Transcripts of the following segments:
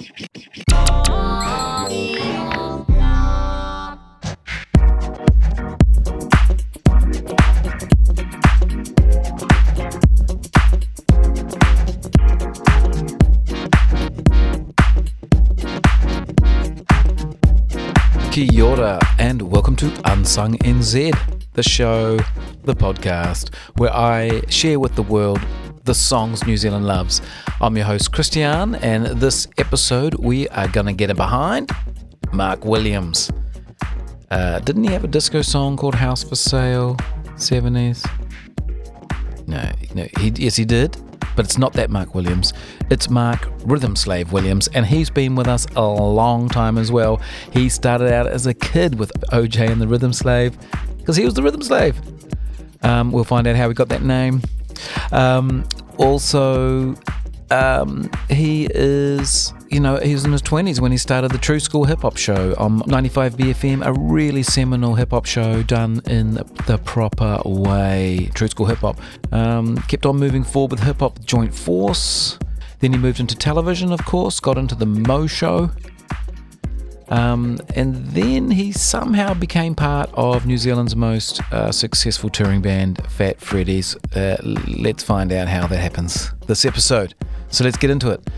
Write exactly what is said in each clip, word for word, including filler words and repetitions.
Kia ora and welcome to Unsung N Z, the show, the podcast, where I share with the world the songs New Zealand loves. I'm your host Christiane, and this episode we are going to get in behind Mark Williams. Uh, didn't he have a disco song called House for Sale, seventies? No, no, he, yes he did, but it's not that Mark Williams. It's Mark Rhythm Slave Williams, and he's been with us a long time as well. He started out as a kid with O J and the Rhythm Slave, because he was the Rhythm Slave. Um, we'll find out how we got that name. Um, also, um, he is, you know, he was in his twenties when he started the True School Hip Hop show on ninety-five B F M, a really seminal hip hop show done in the proper way. True School Hip Hop um, kept on moving forward with hip hop joint force. Then he moved into television, of course, got into the Mo show. Um, and then he somehow became part of New Zealand's most uh, successful touring band, Fat Freddy's. Uh, let's find out how that happens this episode. So let's get into it.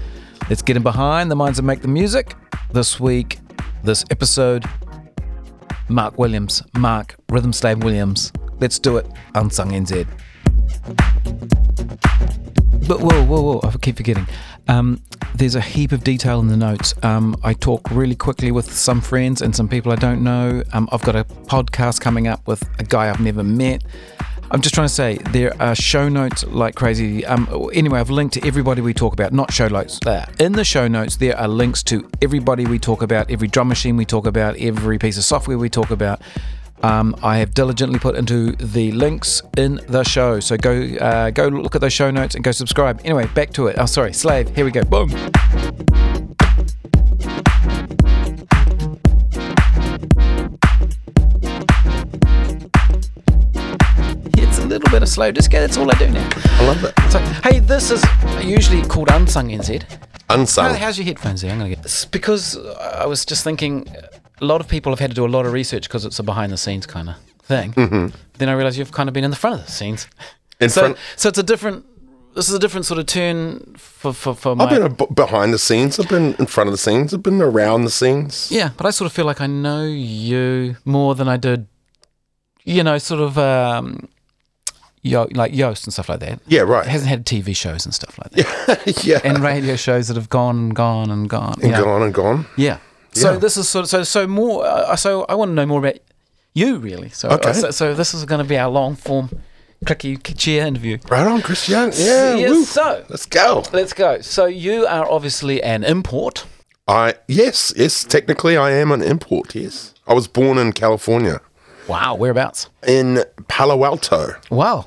Let's get in behind the minds that make the music. This week, this episode, Mark Williams, Mark Rhythm Slave Williams. Let's do it. Unsung N Z. But whoa, whoa, whoa, I keep forgetting. Um, there's a heap of detail in the notes. Um, I talk really quickly with some friends and some people I don't know. Um, I've got a podcast coming up with a guy I've never met. I'm just trying to say there are show notes like crazy. Um, anyway, I've linked to everybody we talk about, not show notes. Uh, in the show notes, there are links to everybody we talk about, every drum machine we talk about, every piece of software we talk about. Um, I have diligently put into the links in the show. So go uh, go look at those show notes and go subscribe. Anyway, back to it. Oh, sorry, Slave. Here we go. Boom. It's a little bit of slow disco. That's all I do now. I love it. So, hey, this is usually called Unsung N Z. Unsung. How, how's your headphones there? I'm going to get this. Because I was just thinking... A lot of people have had to do a lot of research because it's a behind-the-scenes kind of thing. Mm-hmm. Then I realise you've kind of been in the front of the scenes. In so, front? So it's a different. This is a different sort of turn for for, for my. I've been a, behind the scenes. I've been in front of the scenes. I've been around the scenes. Yeah, but I sort of feel like I know you more than I did. You know, sort of um, Yo, like Yoast and stuff like that. Yeah, right. It hasn't had T V shows and stuff like that. Yeah, yeah. And radio shows that have gone, gone, and gone, and gone know. and gone. Yeah. So yeah. this is sort of, so so more uh, so I want to know more about you really. So okay. uh, so, so this is going to be our long form K R O Q chair interview. Right on, Christiane. Yeah. Yes, so let's go. Let's go. So you are obviously an import. I yes yes technically I am an import. Yes, I was born in California. Wow, whereabouts? In Palo Alto. Wow.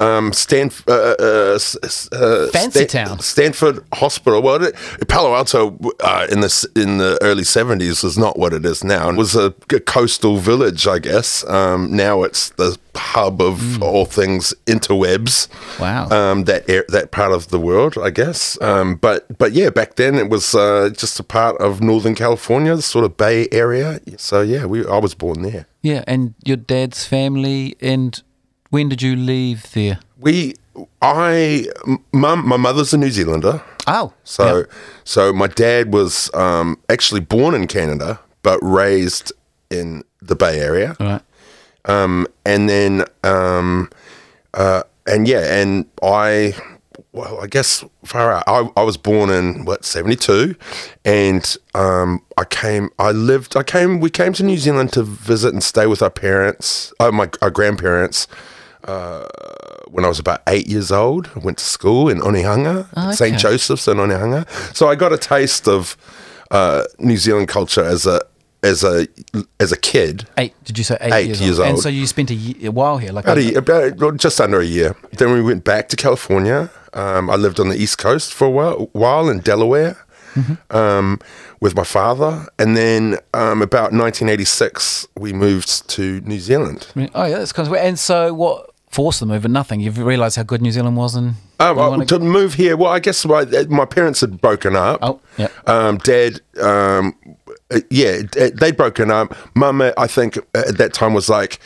Um, Stanf- uh, uh, uh, Fancy Stan- town. Stanford Hospital. Well, it, Palo Alto uh, in the in the early seventies was not what it is now. It was a, a coastal village, I guess. Um, now it's the hub of mm. all things interwebs. Wow. Um, that er- that part of the world, I guess. Um, but but yeah, back then it was uh, just a part of Northern California, the sort of Bay Area. So yeah, we I was born there. Yeah, and your dad's family and. When did you leave there? We, I, mum, my mother's a New Zealander. Oh. So, yeah. so my dad was um, actually born in Canada, but raised in the Bay Area. All right. Um, and then, um, uh, and yeah, and I, well, I guess far out, I, I was born in, what, seventy-two, and um, I came, I lived, I came, we came to New Zealand to visit and stay with our parents, oh, my, our grandparents. Uh, when I was about eight years old, I went to school in Onehunga, oh, okay. Saint Joseph's in Onehunga. So I got a taste of uh, New Zealand culture as a as a as a kid. Eight? Did you say eight, eight years, years old? And so you spent a, year, a while here, like about, a, about just under a year. Yeah. Then we went back to California. Um, I lived on the East Coast for a while, while in Delaware. Mm-hmm. Um, with my father, and then um, about nineteen eighty-six we moved to New Zealand. Oh yeah, that's kind of weird. And so what forced the move? Nothing. You've realised how good New Zealand was, and Um, I, to go? move here, well, I guess my, my parents had broken up. Oh, yeah. Um, Dad, um, yeah, they'd broken up. Mum, I think, at that time was like,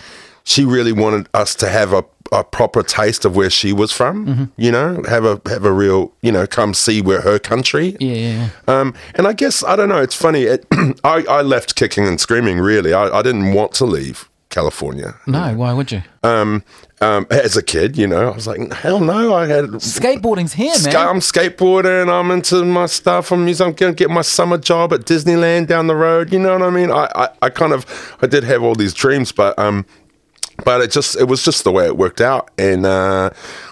she really wanted us to have a, a proper taste of where she was from, mm-hmm. you know, have a have a real, you know, come see where her country. Yeah. yeah, yeah. Um, and I guess, I don't know, it's funny. It, I, I left kicking and screaming, really. I, I didn't want to leave California. No, why would you? Um, um, as a kid, you know, I was like, hell no. I had skateboarding's here, man. Ska- I'm skateboarding. I'm into my stuff. I'm I'm gonna get my summer job at Disneyland down the road. You know what I mean? I, I, I kind of I did have all these dreams, but um, but it just it was just the way it worked out, and uh,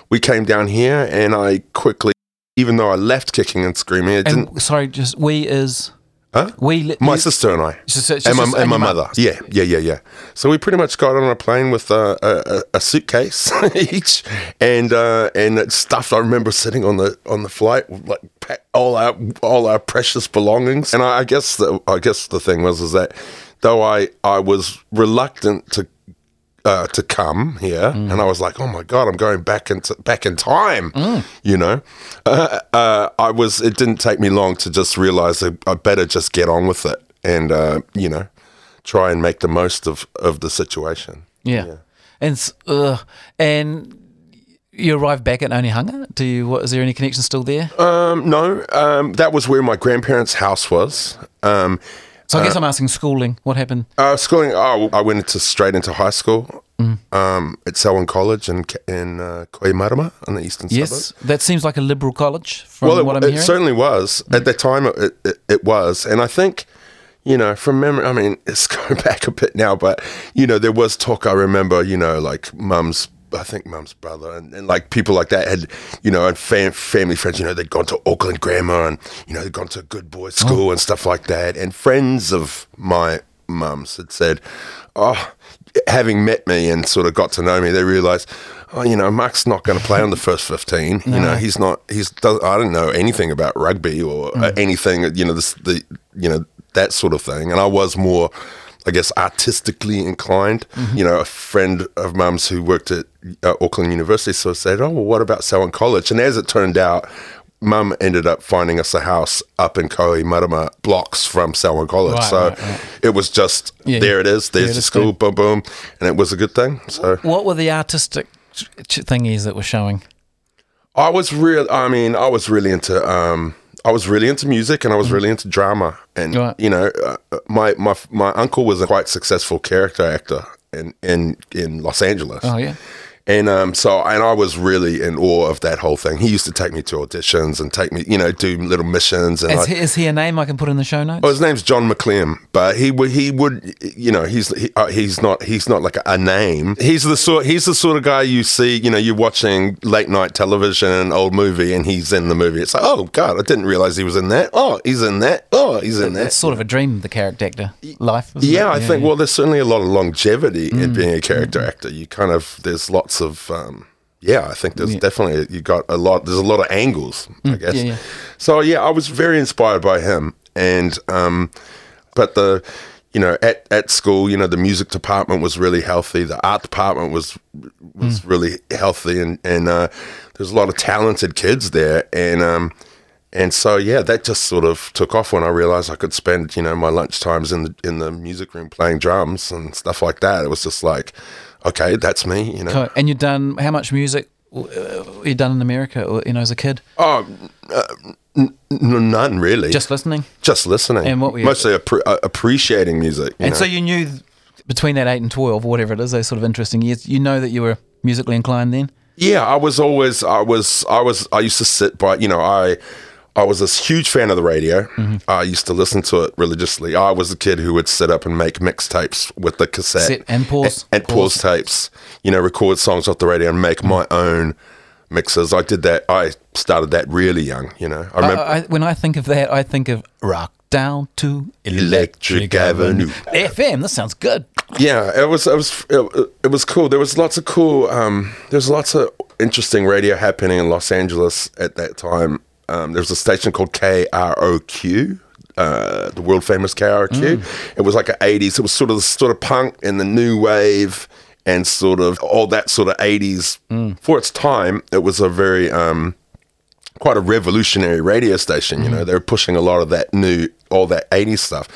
we came down here, and I quickly, even though I left kicking and screaming, it and, didn't. Sorry, just we is. Huh? We li- my you- sister and I, so, so, so, and my, so, and my mother. mother. Yeah, yeah, yeah, yeah. So we pretty much got on a plane with a, a, a suitcase each, and uh, and it stuffed. I remember sitting on the on the flight, like all our all our precious belongings. And I, I guess the I guess the thing was is that though I, I was reluctant to uh, to come here, mm. and I was like, oh my God, I'm going back into back in time. Mm. You know, uh, uh, I was. It didn't take me long to just realize I, I better just get on with it, and uh, you know, try and make the most of, of the situation. Yeah, yeah. and uh, and you arrived back at Onehunga. Do you? What, is there any connection still there? Um, no, um, that was where my grandparents' house was. Um, So I guess uh, I'm asking schooling. What happened? Uh, schooling. Oh, I went into straight into high school mm. um, at Selwyn College in in uh, Kohimarama on the eastern yes, suburbs. Yes, that seems like a liberal college. From well, it, what I'm it hearing. certainly was mm. at the time. It, it, it was, and I think you know from memory. I mean, it's going back a bit now, but you know there was talk. I remember, you know, like mum's. I think mum's brother and, and like people like that had, you know, and fam- family friends, you know, they'd gone to Auckland Grammar and, you know, they'd gone to a good boys school oh. and stuff like that. And friends of my mum's had said, oh, having met me and sort of got to know me, they realized, oh, you know, Mark's not going to play on the first fifteen. No. You know, he's not, he's, I don't know anything about rugby or mm. anything, you know, this, the, you know, that sort of thing. And I was more, I guess, artistically inclined. Mm-hmm. You know, a friend of mum's who worked at uh, Auckland University sort of said, oh, well, what about Selwyn College? And as it turned out, mum ended up finding us a house up in Kohimarama blocks from Selwyn College. Right, so right, right. It was just, yeah, there it is, there's yeah, the school, good. boom, boom. And it was a good thing. So, what were the artistic thingies that were showing? I was real. I mean, I was really into... Um, I was really into music and I was really into drama. And, right. you know, uh, my, my my uncle was a quite successful character actor in, in, in Los Angeles. Oh, yeah. And um, so, and I was really in awe of that whole thing. He used to take me to auditions and take me, you know, do little missions. And is, I, he, is he a name I can put in the show notes? Oh, his name's John McClellan, but he would, he would, you know, he's he, uh, he's not he's not like a, a name. He's the sort he's the sort of guy you see, you know, you're watching late night television, an old movie, and he's in the movie. It's like, oh God, I didn't realize he was in that. Oh, he's in that. Oh, he's in that. It's sort of a dream, the character actor life. Isn't yeah, it? I yeah, think. Yeah. Well, there's certainly a lot of longevity mm. in being a character mm. actor. You kind of there's lots. of um yeah I think there's yeah. definitely you got a lot there's a lot of angles mm, I guess yeah, yeah. So yeah, I was very inspired by him, and um but the you know at at school, you know, the music department was really healthy, the art department was was mm. really healthy, and and uh there's a lot of talented kids there, and um and so yeah, that just sort of took off when I realized I could spend, you know, my lunch times in the in the music room playing drums and stuff like that. It was just like, okay, that's me, you know. Cool. And you've done how much music uh, you done in America, or, you know, as a kid? Oh, uh, n- n- none really. Just listening. Just listening. And what were you mostly appre- uh, appreciating music? You and know? So you knew th- between that eight and twelve, or whatever it is, those sort of interesting years, you know that you were musically inclined then. Yeah, I was always. I was. I was. I used to sit by. You know, I. I was a huge fan of the radio. Mm-hmm. I used to listen to it religiously. I was the kid who would sit up and make mixtapes with the cassette. Set and pause. And, and pause. pause tapes. You know, record songs off the radio and make mm-hmm. my own mixes. I did that. I started that really young, you know. I remember. I, I, when I think of that, I think of rock down to Electric, Electric Avenue. Avenue. F M, that sounds good. Yeah, it was, it was, it, it was cool. There was lots of cool, um, there's lots of interesting radio happening in Los Angeles at that time. Um, there was a station called K R O Q, uh, the world famous K R O Q. Mm. It was like an eighties. It was sort of sort of punk and the new wave and sort of all that sort of eighties. Mm. For its time, it was a very, um, quite a revolutionary radio station. You know, they were pushing a lot of that new, all that eighties stuff.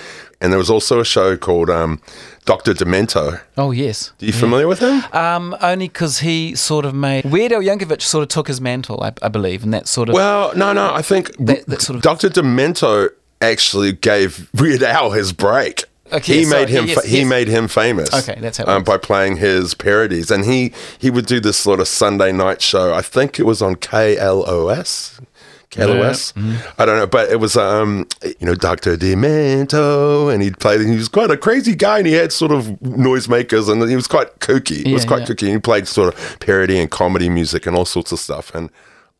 And there was also a show called um, Doctor Demento. Oh, yes. Are you yeah. familiar with him? Um, only because he sort of made... Weird Al Yankovic sort of took his mantle, I, I believe, and that sort of... Well, no, no, I think that, that sort of Doctor Demento actually gave Weird Al his break. Okay, he made so, him. Yes, he yes. made him famous. Okay, that's how. It um, by playing his parodies, and he, he would do this sort of Sunday night show. I think it was on K L O S. K L O S. Yeah. Mm-hmm. I don't know, but it was um, you know, Doctor Demento, and he'd play. He was quite a crazy guy, and he had sort of noisemakers, and he was quite kooky. He yeah, was quite yeah. kooky. And he played sort of parody and comedy music and all sorts of stuff, and.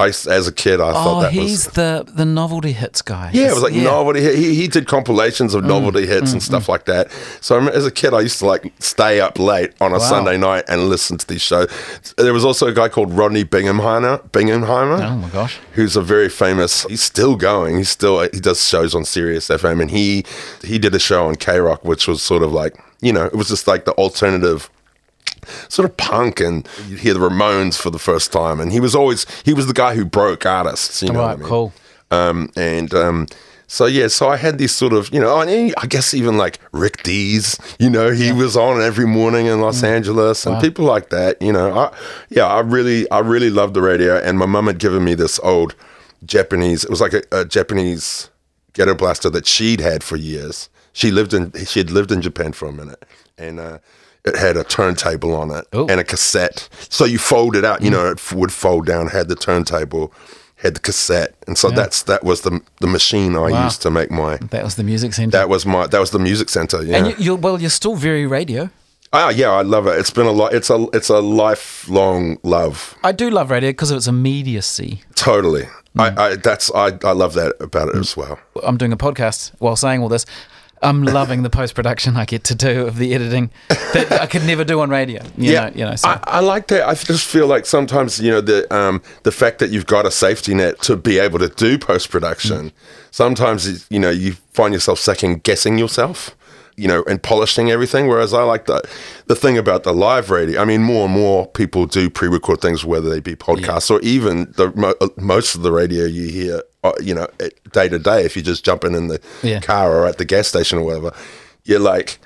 I, as a kid, I oh, thought that was... Oh, he's the, the novelty hits guy. Yeah, it was like yeah. novelty hits. He, he did compilations of novelty mm, hits mm, and stuff mm. like that. So I as a kid, I used to like stay up late on a wow. Sunday night and listen to these shows. There was also a guy called Rodney Binghamheimer. Binghamheimer. Oh, my gosh. Who's a very famous... He's still going. He's still... He does shows on Sirius F M, and he, he did a show on K R O Q, which was sort of like, you know, it was just like the alternative... sort of punk, and you'd hear the Ramones for the first time, and he was always he was the guy who broke artists, you know. Right, what I mean? Cool. Um, and um, so yeah, so I had these sort of, you know, I, I guess even like Rick Dees, you know, he yeah. was on every morning in Los mm. Angeles, and wow. people like that, you know. I, yeah, I really I really loved the radio, and my mum had given me this old Japanese. It was like a, a Japanese ghetto blaster that she'd had for years. She lived in she had lived in Japan for a minute, and. Uh, It had a turntable on it Ooh. and a cassette. So you fold it out, you mm. know, it f- would fold down, had the turntable, had the cassette. And so yeah. that's that was the the machine I wow. used to make my... That was the music center. That was my that was the music center, yeah. And you, you're, well, you're still very radio. Oh, yeah, I love it. It's been a lot. It's a, it's a lifelong love. I do love radio because of its immediacy. Totally. Mm. I, I, that's, I, I love that about it mm. as well. I'm doing a podcast while saying all this. I'm loving the post-production I get to do of the editing that I could never do on radio. You yeah, know, you know, so. I, I like that. I just feel like sometimes, you know, the um, the fact that you've got a safety net to be able to do post-production, mm. sometimes, you know, you find yourself second-guessing yourself, you know, and polishing everything, whereas I like the, the thing about the live radio. I mean, more and more people do pre-record things, whether they be podcasts yeah. or even the mo- most of the radio you hear, Uh, you know, day to day, if you're just jumping in the yeah. car or at the gas station or whatever, you're like,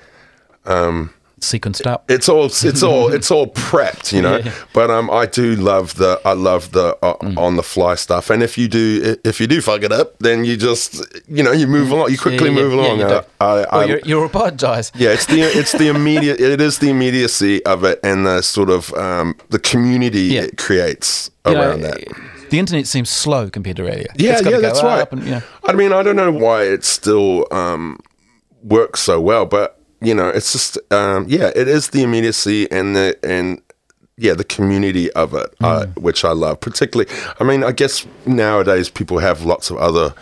um, sequenced up. It's all, it's all, it's all prepped, you know. Yeah, yeah. But um, I do love the, I love the uh, mm. on the fly stuff. And if you do, if you do fuck it up, then you just, you know, you move along, you quickly yeah, yeah, move yeah, along. Yeah, you I, I, I, well, you're, you're apologize. Yeah, it's the, it's the immediate, it is the immediacy of it, and the sort of um, the community yeah. it creates around you know, that. The internet seems slow compared to radio. Yeah, yeah, that's right. And, you know. I mean, I don't know why it still um, works so well, but, you know, it's just, um, yeah, it is the immediacy and, the and yeah, the community of it, mm. uh, which I love. Particularly, I mean, I guess nowadays people have lots of other,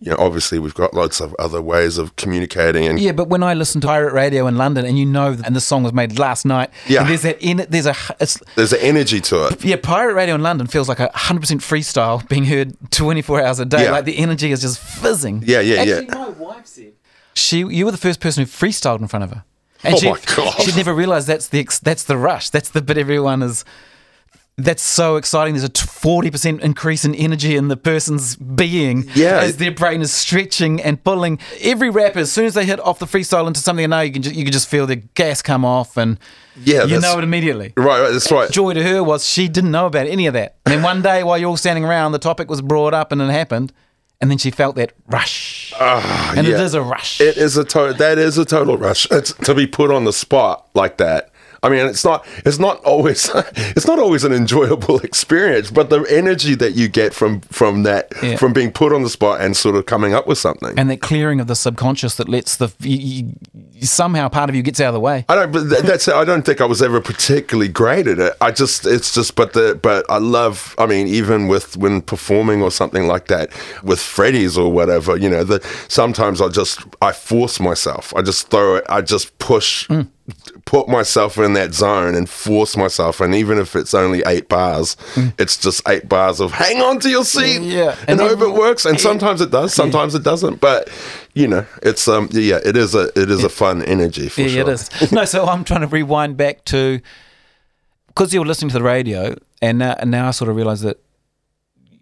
you know, obviously we've got lots of other ways of communicating. And yeah, but when I listen to pirate radio in London, and you know, and the song was made last night, yeah, and there's that in there's a it's, there's an energy to it. Yeah, pirate radio in London feels like a hundred percent freestyle being heard twenty-four hours a day. Yeah. Like the energy is just fizzing. Yeah, yeah, Actually, yeah. My wife said she you were the first person who freestyled in front of her, and oh she my God. she'd never realised that's the that's the rush. That's the bit everyone is. That's so exciting. There's a forty percent increase in energy in the person's being yeah. as their brain is stretching and pulling. Every rapper, as soon as they hit off the freestyle into something, I know you can just, you can just feel the gas come off, and yeah, you know it immediately. Right, right, that's right. The joy to her was she didn't know about any of that. And then one day while you're all standing around, the topic was brought up and it happened. And then she felt that rush. Uh, and yeah. it is a rush. It is a total, that is a total rush. It's to be put on the spot like that. I mean, it's not it's not always it's not always an enjoyable experience, but the energy that you get from from that yeah. from being put on the spot and sort of coming up with something, and that clearing of the subconscious that lets the you, you, somehow part of you gets out of the way. I don't. But that's I don't think I was ever particularly great at it. I just it's just but the but I love. I mean, even with when performing or something like that with Freddy's or whatever, you know, the, sometimes I just I force myself. I just throw it. I just push. Mm. Put myself in that zone and force myself, and even if it's only eight bars, mm. it's just eight bars of hang on to your seat. Yeah, and, and hope it works. And sometimes it does, sometimes yeah. it doesn't. But you know, it's um, yeah, it is a it is yeah. a fun energy for yeah, sure. Yeah, it is. No, so I'm trying to rewind back to because you were listening to the radio, and now, and now I sort of realize that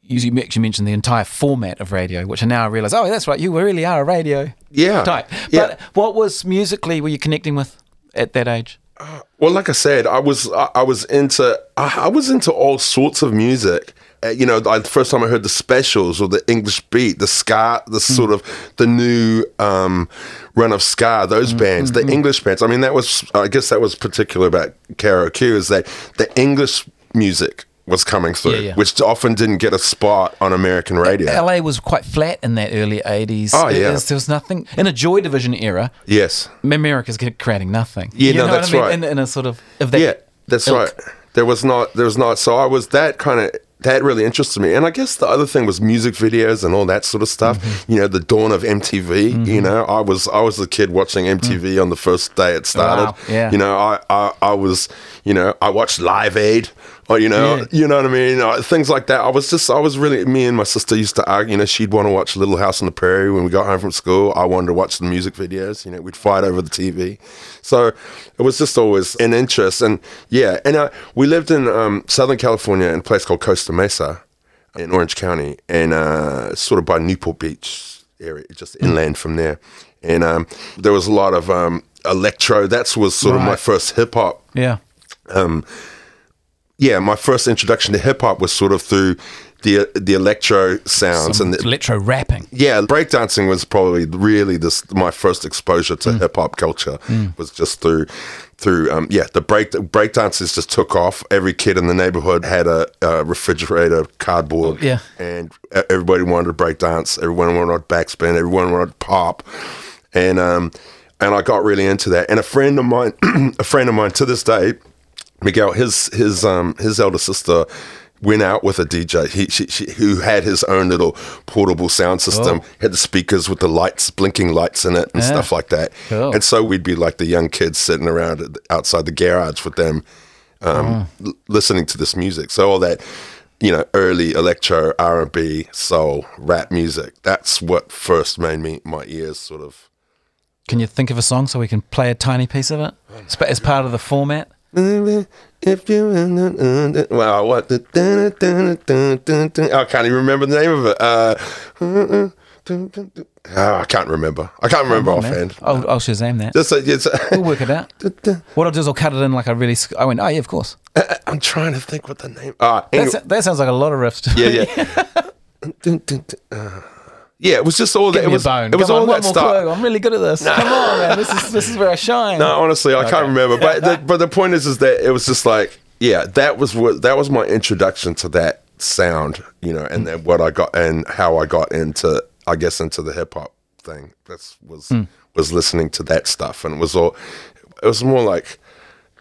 you actually mentioned the entire format of radio, which I now realize, oh, that's right, you really are a radio yeah. type. But yeah. what was musically were you connecting with at that age? Uh, well, like I said, I was I, I was into I, I was into all sorts of music. Uh, you know, I, the first time I heard the Specials or the English Beat, the ska, the mm. sort of the new um, run of ska, those mm. bands, mm-hmm. the English bands. I mean, that was I guess that was particular about K R O Q is that the English music was coming through, yeah, yeah. which often didn't get a spot on American radio. L A was quite flat in that early eighties. Oh, yeah. Was, there was nothing. In a Joy Division era, yes, America's creating nothing. Yeah, you no, know that's what I mean? right. In, in a sort of... Of that yeah, that's ilk. right. There was not, there was not, so I was that kind of, that really interested me. And I guess the other thing was music videos and all that sort of stuff. Mm-hmm. You know, the dawn of M T V, mm-hmm. you know, I was I was a kid watching M T V mm-hmm. on the first day it started. Wow. Yeah. You know, I, I, I was, you know, I watched Live Aid. Or, you know, yeah. you know what I mean? Uh, things like that. I was just, I was really, me and my sister used to argue, you know, she'd want to watch Little House on the Prairie when we got home from school. I wanted to watch the music videos, you know, we'd fight over the T V. So it was just always an interest. And yeah, and uh, we lived in um, Southern California in a place called Costa Mesa in Orange County and uh, sort of by Newport Beach area, just inland from there. And um, there was a lot of um, electro. That was sort right. of my first hip hop. Yeah. Um, Yeah, my first introduction to hip hop was sort of through the the electro sounds Some and the, electro rapping. Yeah, breakdancing was probably really this my first exposure to mm. hip hop culture mm. was just through through um, yeah the break breakdancers just took off. Every kid in the neighborhood had a, a refrigerator cardboard, yeah. and everybody wanted to breakdance. Everyone wanted backspin. Everyone wanted pop, and um and I got really into that. And a friend of mine, a friend of mine to this day. Miguel, his his um his elder sister went out with a D J. He she, she who had his own little portable sound system, cool. had the speakers with the lights, blinking lights in it, and yeah. stuff like that. Cool. And so we'd be like the young kids sitting around outside the garage with them, um, mm. l- listening to this music. So all that, you know, early electro, R and B, soul, rap music. That's what first made me my ears sort of. Can you think of a song so we can play a tiny piece of it as part of the format? If you wow, what the I can't even remember the name of it. Uh, oh, I can't remember. I can't remember oh, offhand. I'll, I'll Shazam that. That's a, it's a we'll work it out. What I'll do is I'll cut it in like I really. Sc- I went, oh yeah, of course. I, I'm trying to think what the name. Uh, anyway. That's, that sounds like a lot of riffs. To yeah, yeah. Yeah, it was just all Give that. It was, bone. It was on, all that stuff. Clue. I'm really good at this. No. Come on, man. This is this is where I shine. No, honestly, I okay. can't remember. But the, but the point is, is that it was just like, yeah, that was what that was my introduction to that sound, you know, and mm. then what I got and how I got into, I guess, into the hip hop thing. That's was mm. was listening to that stuff, and it was all, it was more like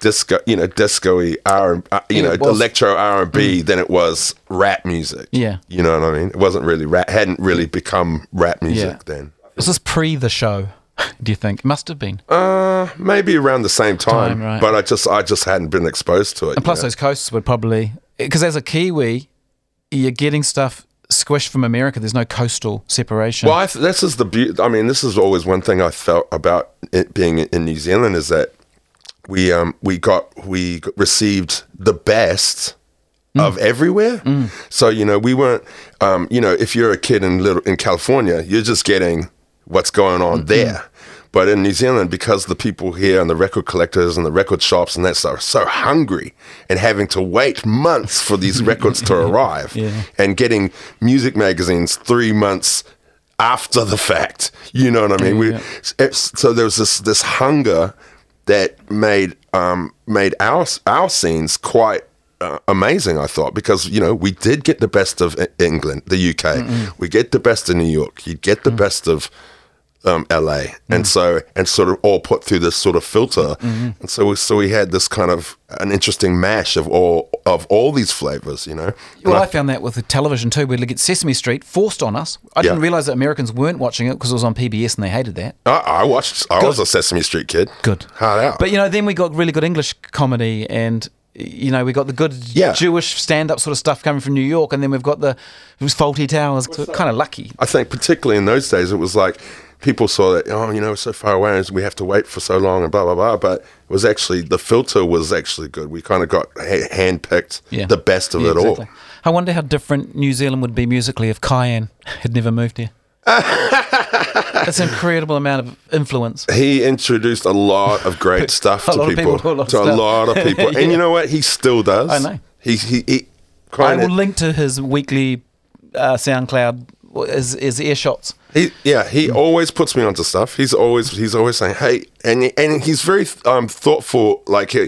disco, you know, disco-y, R, you yeah, know, electro R and B mm. than it was rap music. Yeah. You know what I mean? It wasn't really rap, hadn't really become rap music yeah. then. Was this pre the show, do you think? It must have been. Uh, maybe around the same time, time right. but I just I just hadn't been exposed to it. And plus know? those coasts would probably, because as a Kiwi, you're getting stuff squished from America. There's no coastal separation. Well, I th- this is the beauty, I mean, this is always one thing I felt about it being in New Zealand is that We um we got we received the best mm. of everywhere. Mm. So you know we weren't um you know if you're a kid in little in California you're just getting what's going on mm-hmm. there, but in New Zealand because the people here and the record collectors and the record shops and that stuff are so hungry and having to wait months for these records to arrive yeah. and getting music magazines three months. After the fact, you know what I mean. Yeah. We so there was this this hunger. That made um, made our our scenes quite uh, amazing, I thought, because you know we did get the best of England, the U K, mm-mm. we get the best of New York, you get the mm. best of um, L A, mm. and so and sort of all put through this sort of filter, mm-hmm. and so we, so we had this kind of an interesting mash of all of all these flavors, you know. Well, I, I found that with the television too. We'd get Sesame Street forced on us. I yeah. didn't realize that Americans weren't watching it because it was on P B S and they hated that. I, I watched. I good. was a Sesame Street kid. Good, hard out. But you know, then we got really good English comedy, and you know, we got the good yeah. Jewish stand-up sort of stuff coming from New York, and then we've got the it was Fawlty Towers. Kind of lucky. I think, particularly in those days, it was like. people saw that, oh, you know, it's so far away and we have to wait for so long and blah, blah, blah. But it was actually, the filter was actually good. We kind of got ha- handpicked yeah. the best of yeah, it exactly. all. I wonder how different New Zealand would be musically if Cayenne had never moved here. That's an incredible amount of influence. He introduced a lot of great stuff to people. To a lot of people. people, a lot to of a lot of people. yeah. And you know what? He still does. I know. He, he, he I will link to his weekly uh, SoundCloud, his, his air shots. He, yeah, he always puts me onto stuff. He's always he's always saying, hey, and and he's very um, thoughtful. Like, he,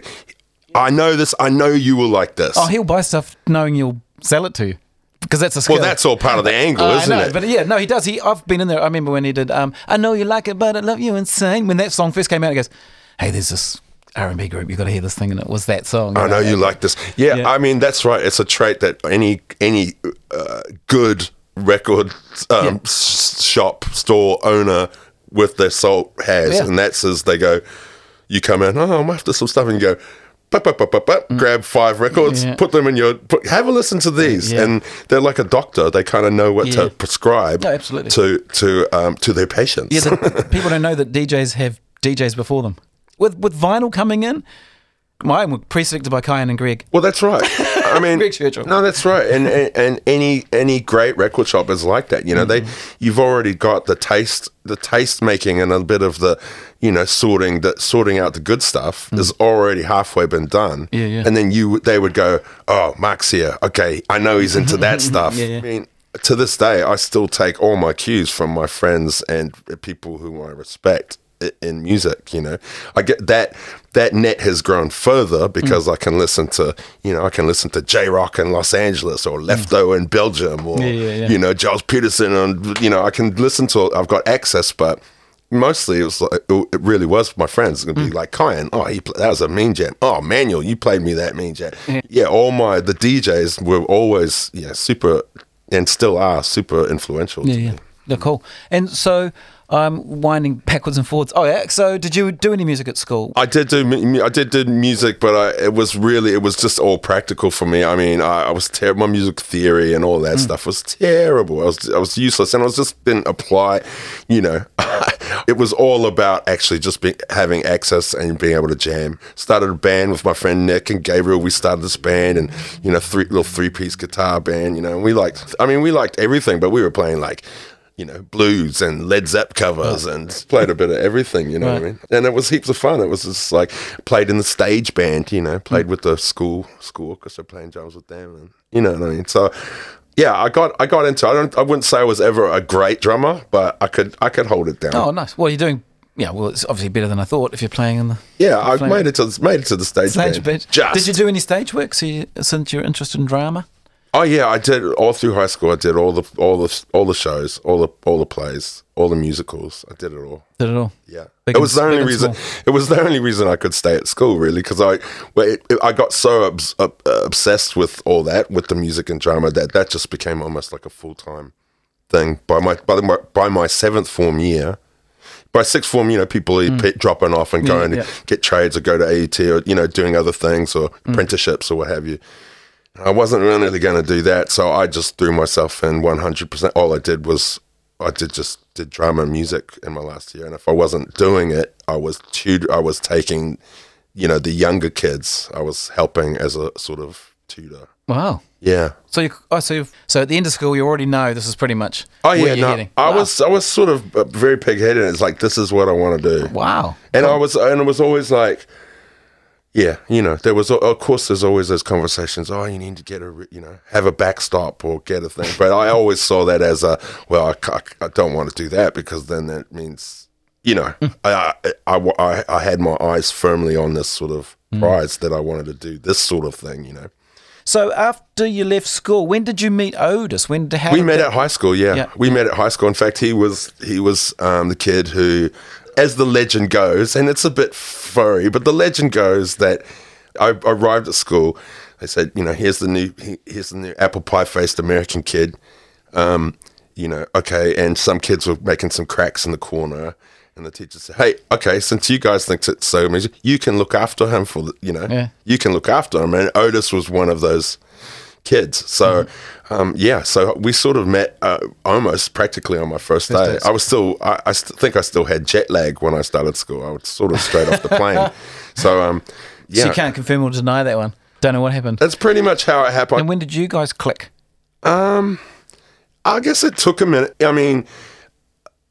I know this. I know you will like this. Oh, he'll buy stuff knowing you'll sell it to you because that's a skill. Well, that's all part of the angle, uh, isn't I know, it? But yeah, no, he does. He I've been in there. I remember when he did. Um, I know you like it, but I love you insane. When that song first came out, he goes, hey, there's this R and B group, you got to hear this thing, and it was that song. I know you like this. Yeah, yeah, I mean that's right. It's a trait that any any uh, good record um, yeah. s- shop store owner with their soul has, yeah. and that's as they go. You come in, oh, I'm after some stuff, and you go, bup, bup, bup, bup, bup, mm. grab five records, yeah. put them in your, put, have a listen to these, yeah. and they're like a doctor. They kind of know what yeah. to prescribe no, absolutely. to to um, to their patients. Yeah, the, people don't know that D Js have D Js before them. With with vinyl coming in, mine were prefixed by Cayenne and Greg. Well, that's right. I mean, Greg Churchill. No, that's right. And, and and any any great record shop is like that. You know, mm-hmm. they you've already got the taste, the taste making, and a bit of the, you know, sorting the sorting out the good stuff mm. is already halfway been done. Yeah, yeah. And then you they would go, oh, Mark's here. Okay, I know he's into that stuff. Yeah, yeah. I mean, to this day, I still take all my cues from my friends and people whom I respect in music. You know, I get that that net has grown further because mm. I can listen to, you know, I can listen to J-Rock in Los Angeles or Lefto mm. in Belgium or yeah, yeah, yeah. you know, Giles Peterson, and you know, I can listen to. I've got access, but mostly it was like, it really was my friends. It'd be mm. like Cayenne. Oh, he play, that was a mean jam. Oh, Manuel, you played me that mean jam. Yeah, yeah all my the D Js were always yeah super and still are super influential. Yeah, to yeah, me. They're cool. And so, I'm um, winding backwards and forwards. Oh, yeah. So, did you do any music at school? I did do. I did do music, but I, it was really, it was just all practical for me. I mean, I, I was terrible. My music theory and all that mm. stuff was terrible. I was, I was useless, and I was just been apply. You know, it was all about actually just be, having access and being able to jam. Started a band with my friend Nick and Gabriel. We started this band, and you know, three little three piece guitar band. You know, and we liked. I mean, we liked everything, but we were playing like, you know, blues and Led Zepp covers and played a bit of everything, you know right. what I mean? And it was heaps of fun. It was just like played in the stage band, you know, played mm. with the school school orchestra, playing drums with them, and you know what I mean? So yeah, I got I got into I don't I wouldn't say I was ever a great drummer, but I could I could hold it down. Oh nice. Well you're doing yeah, well it's obviously better than I thought if you're playing in the Yeah, I've made it to made it to the stage, stage band. band. Just. Did you do any stage work so you, since you're interested in drama? Oh yeah, I did all through high school. I did all the all the all the shows, all the all the plays, all the musicals. I did it all. Did it all? Yeah. Big it was the only reason. Small. It was the only reason I could stay at school, really, because I, well, it, it, I got so obs, ob, obsessed with all that, with the music and drama, that that just became almost like a full time thing. By my by my by my seventh form year. By sixth form, you know, people are mm. dropping off and going yeah, yeah. to get trades or go to A E T or, you know, doing other things or mm. apprenticeships or what have you. I wasn't really going to do that, so I just threw myself in one hundred percent. All I did was I did just did drama and music in my last year, and if I wasn't doing it, I was tutor. I was taking, you know, the younger kids. I was helping as a sort of tutor. Wow. Yeah. So you, oh, so, you've, so at the end of school, you already know this is pretty much. Oh yeah, what you're no, heading. I wow. was I was sort of very pig-headed. It's like this is what I want to do. Wow. And cool. I was, and it was always like. Yeah, you know, there was, of course, there's always those conversations, oh, you need to get a, you know, have a backstop or get a thing. But I always saw that as a, well, I, I don't want to do that because then that means, you know, mm. I, I, I, I had my eyes firmly on this sort of prize mm. that I wanted to do this sort of thing, you know. So after you left school, when did you meet Otis? When how We met that... at high school, yeah. yeah. We yeah. met at high school. In fact, he was, he was um, the kid who... As the legend goes, and it's a bit furry, but the legend goes that I arrived at school. They said, you know, here's the new, here's the new apple pie faced American kid. Um, you know, okay, and some kids were making some cracks in the corner, and the teacher said, "Hey, okay, since you guys think it's so amazing, you can look after him for, the, you know, yeah. you can look after him." And Otis was one of those kids. So, mm-hmm. um, yeah, so we sort of met uh, almost practically on my first, first day. day. I was still, I, I st- think I still had jet lag when I started school. I was sort of straight off the plane. So, um, yeah. So you can't confirm or deny that one. Don't know what happened. That's pretty much how it happened. And when did you guys click? Um, I guess it took a minute. I mean,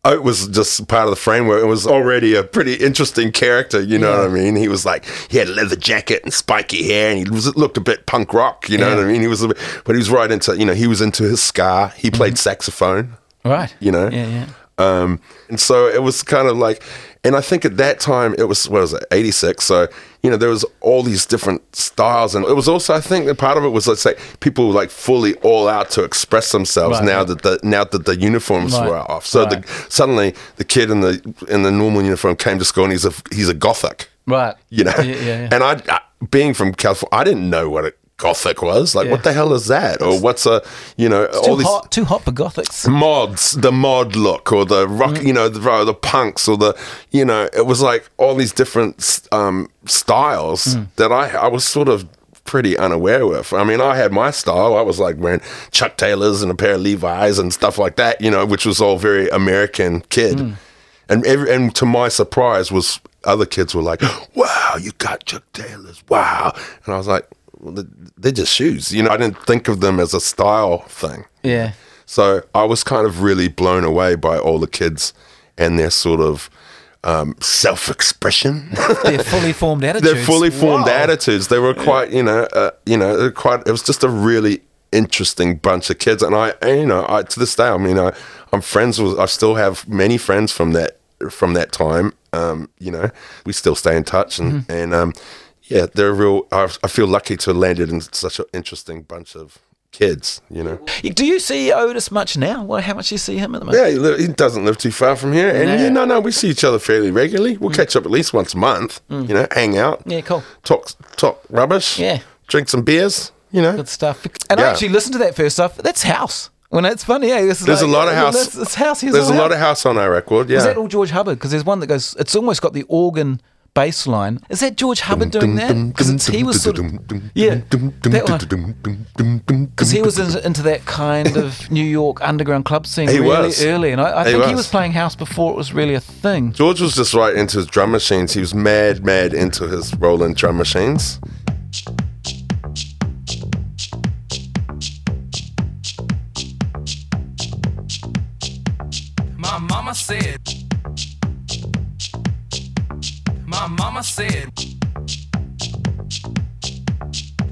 it was just part of the framework. It was already a pretty interesting character, you know yeah. what I mean? He was like, he had a leather jacket and spiky hair, and he was, looked a bit punk rock, you know yeah. what I mean? He was, a bit, but he was right into, you know, he was into his ska. He played mm-hmm. saxophone, right? You know, yeah, yeah. Um, and so it was kind of like, and I think at that time it was, what was it, eighty-six? So, you know, there was all these different styles, and it was also, I think that part of it was, let's say, people were like fully all out to express themselves right, now right. that the, now that the uniforms right. were off. So right. the, suddenly the kid in the, in the normal uniform came to school, and he's a, he's a gothic, right? You know? Yeah, yeah, yeah. And I, I, being from California, I didn't know what it, Gothic was like yeah. what the hell is that, or what's a, you know, it's all too these hot, too hot for gothics, mods, the mod look, or the rock mm. you know, the, the punks, or the, you know, it was like all these different um styles mm. that I I was sort of pretty unaware with. I mean, I had my style. I was like wearing Chuck Taylors and a pair of Levi's and stuff like that, you know, which was all very American kid. Mm. And every, and to my surprise was other kids were like, wow, you got Chuck Taylors, wow. And I was like, well, they're just shoes, you know. I didn't think of them as a style thing. Yeah. So I was kind of really blown away by all the kids and their sort of um, self-expression. Their fully formed attitudes. Their fully formed wow. attitudes. They were quite, you know, uh, you know, quite. It was just a really interesting bunch of kids, and I, and, you know, I, to this day, I mean, I, I'm friends with. I still have many friends from that from that time. Um, you know, we still stay in touch, and mm. and. Um, Yeah, they're real. I feel lucky to have landed in such an interesting bunch of kids, you know. Do you see Otis much now? Well, how much do you see him at the moment? Yeah, he, li- he doesn't live too far from here. And no, yeah, no, no, we see each other fairly regularly. We'll mm. catch up at least once a month, mm. you know, hang out. Yeah, cool. Talk, talk rubbish. Yeah. Drink some beers, you know. Good stuff. And yeah. I actually listened to that first stuff. That's house. When it's funny, yeah. There's like, a lot of house. This, this house there's a house. lot of house on our record, yeah. Is that all George Hubbard? Because there's one that goes, it's almost got the organ bass line. Is that George Hubbard doing that? Because he was sort of, yeah, because he was in, into that kind of New York underground club scene he really was. early, and I, I he think was. he was playing house before it was really a thing. George was just right into his drum machines. He was mad, mad into his Roland drum machines. My mama said. My mama said,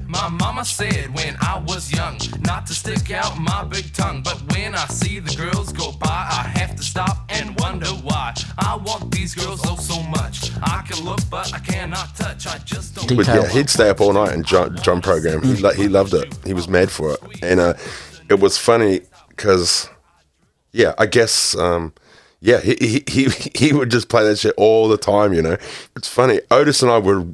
my mama said when I was young, not to stick out my big tongue. But when I see the girls go by, I have to stop and wonder why. I want these girls oh so much. I can look, but I cannot touch. I just don't. But yeah, he'd stay up all night and drum, drum program. He, lo- he loved it. He was mad for it. And uh, it was funny because, yeah, I guess... Um, Yeah, he, he he he would just play that shit all the time, you know. It's funny, Otis and I were,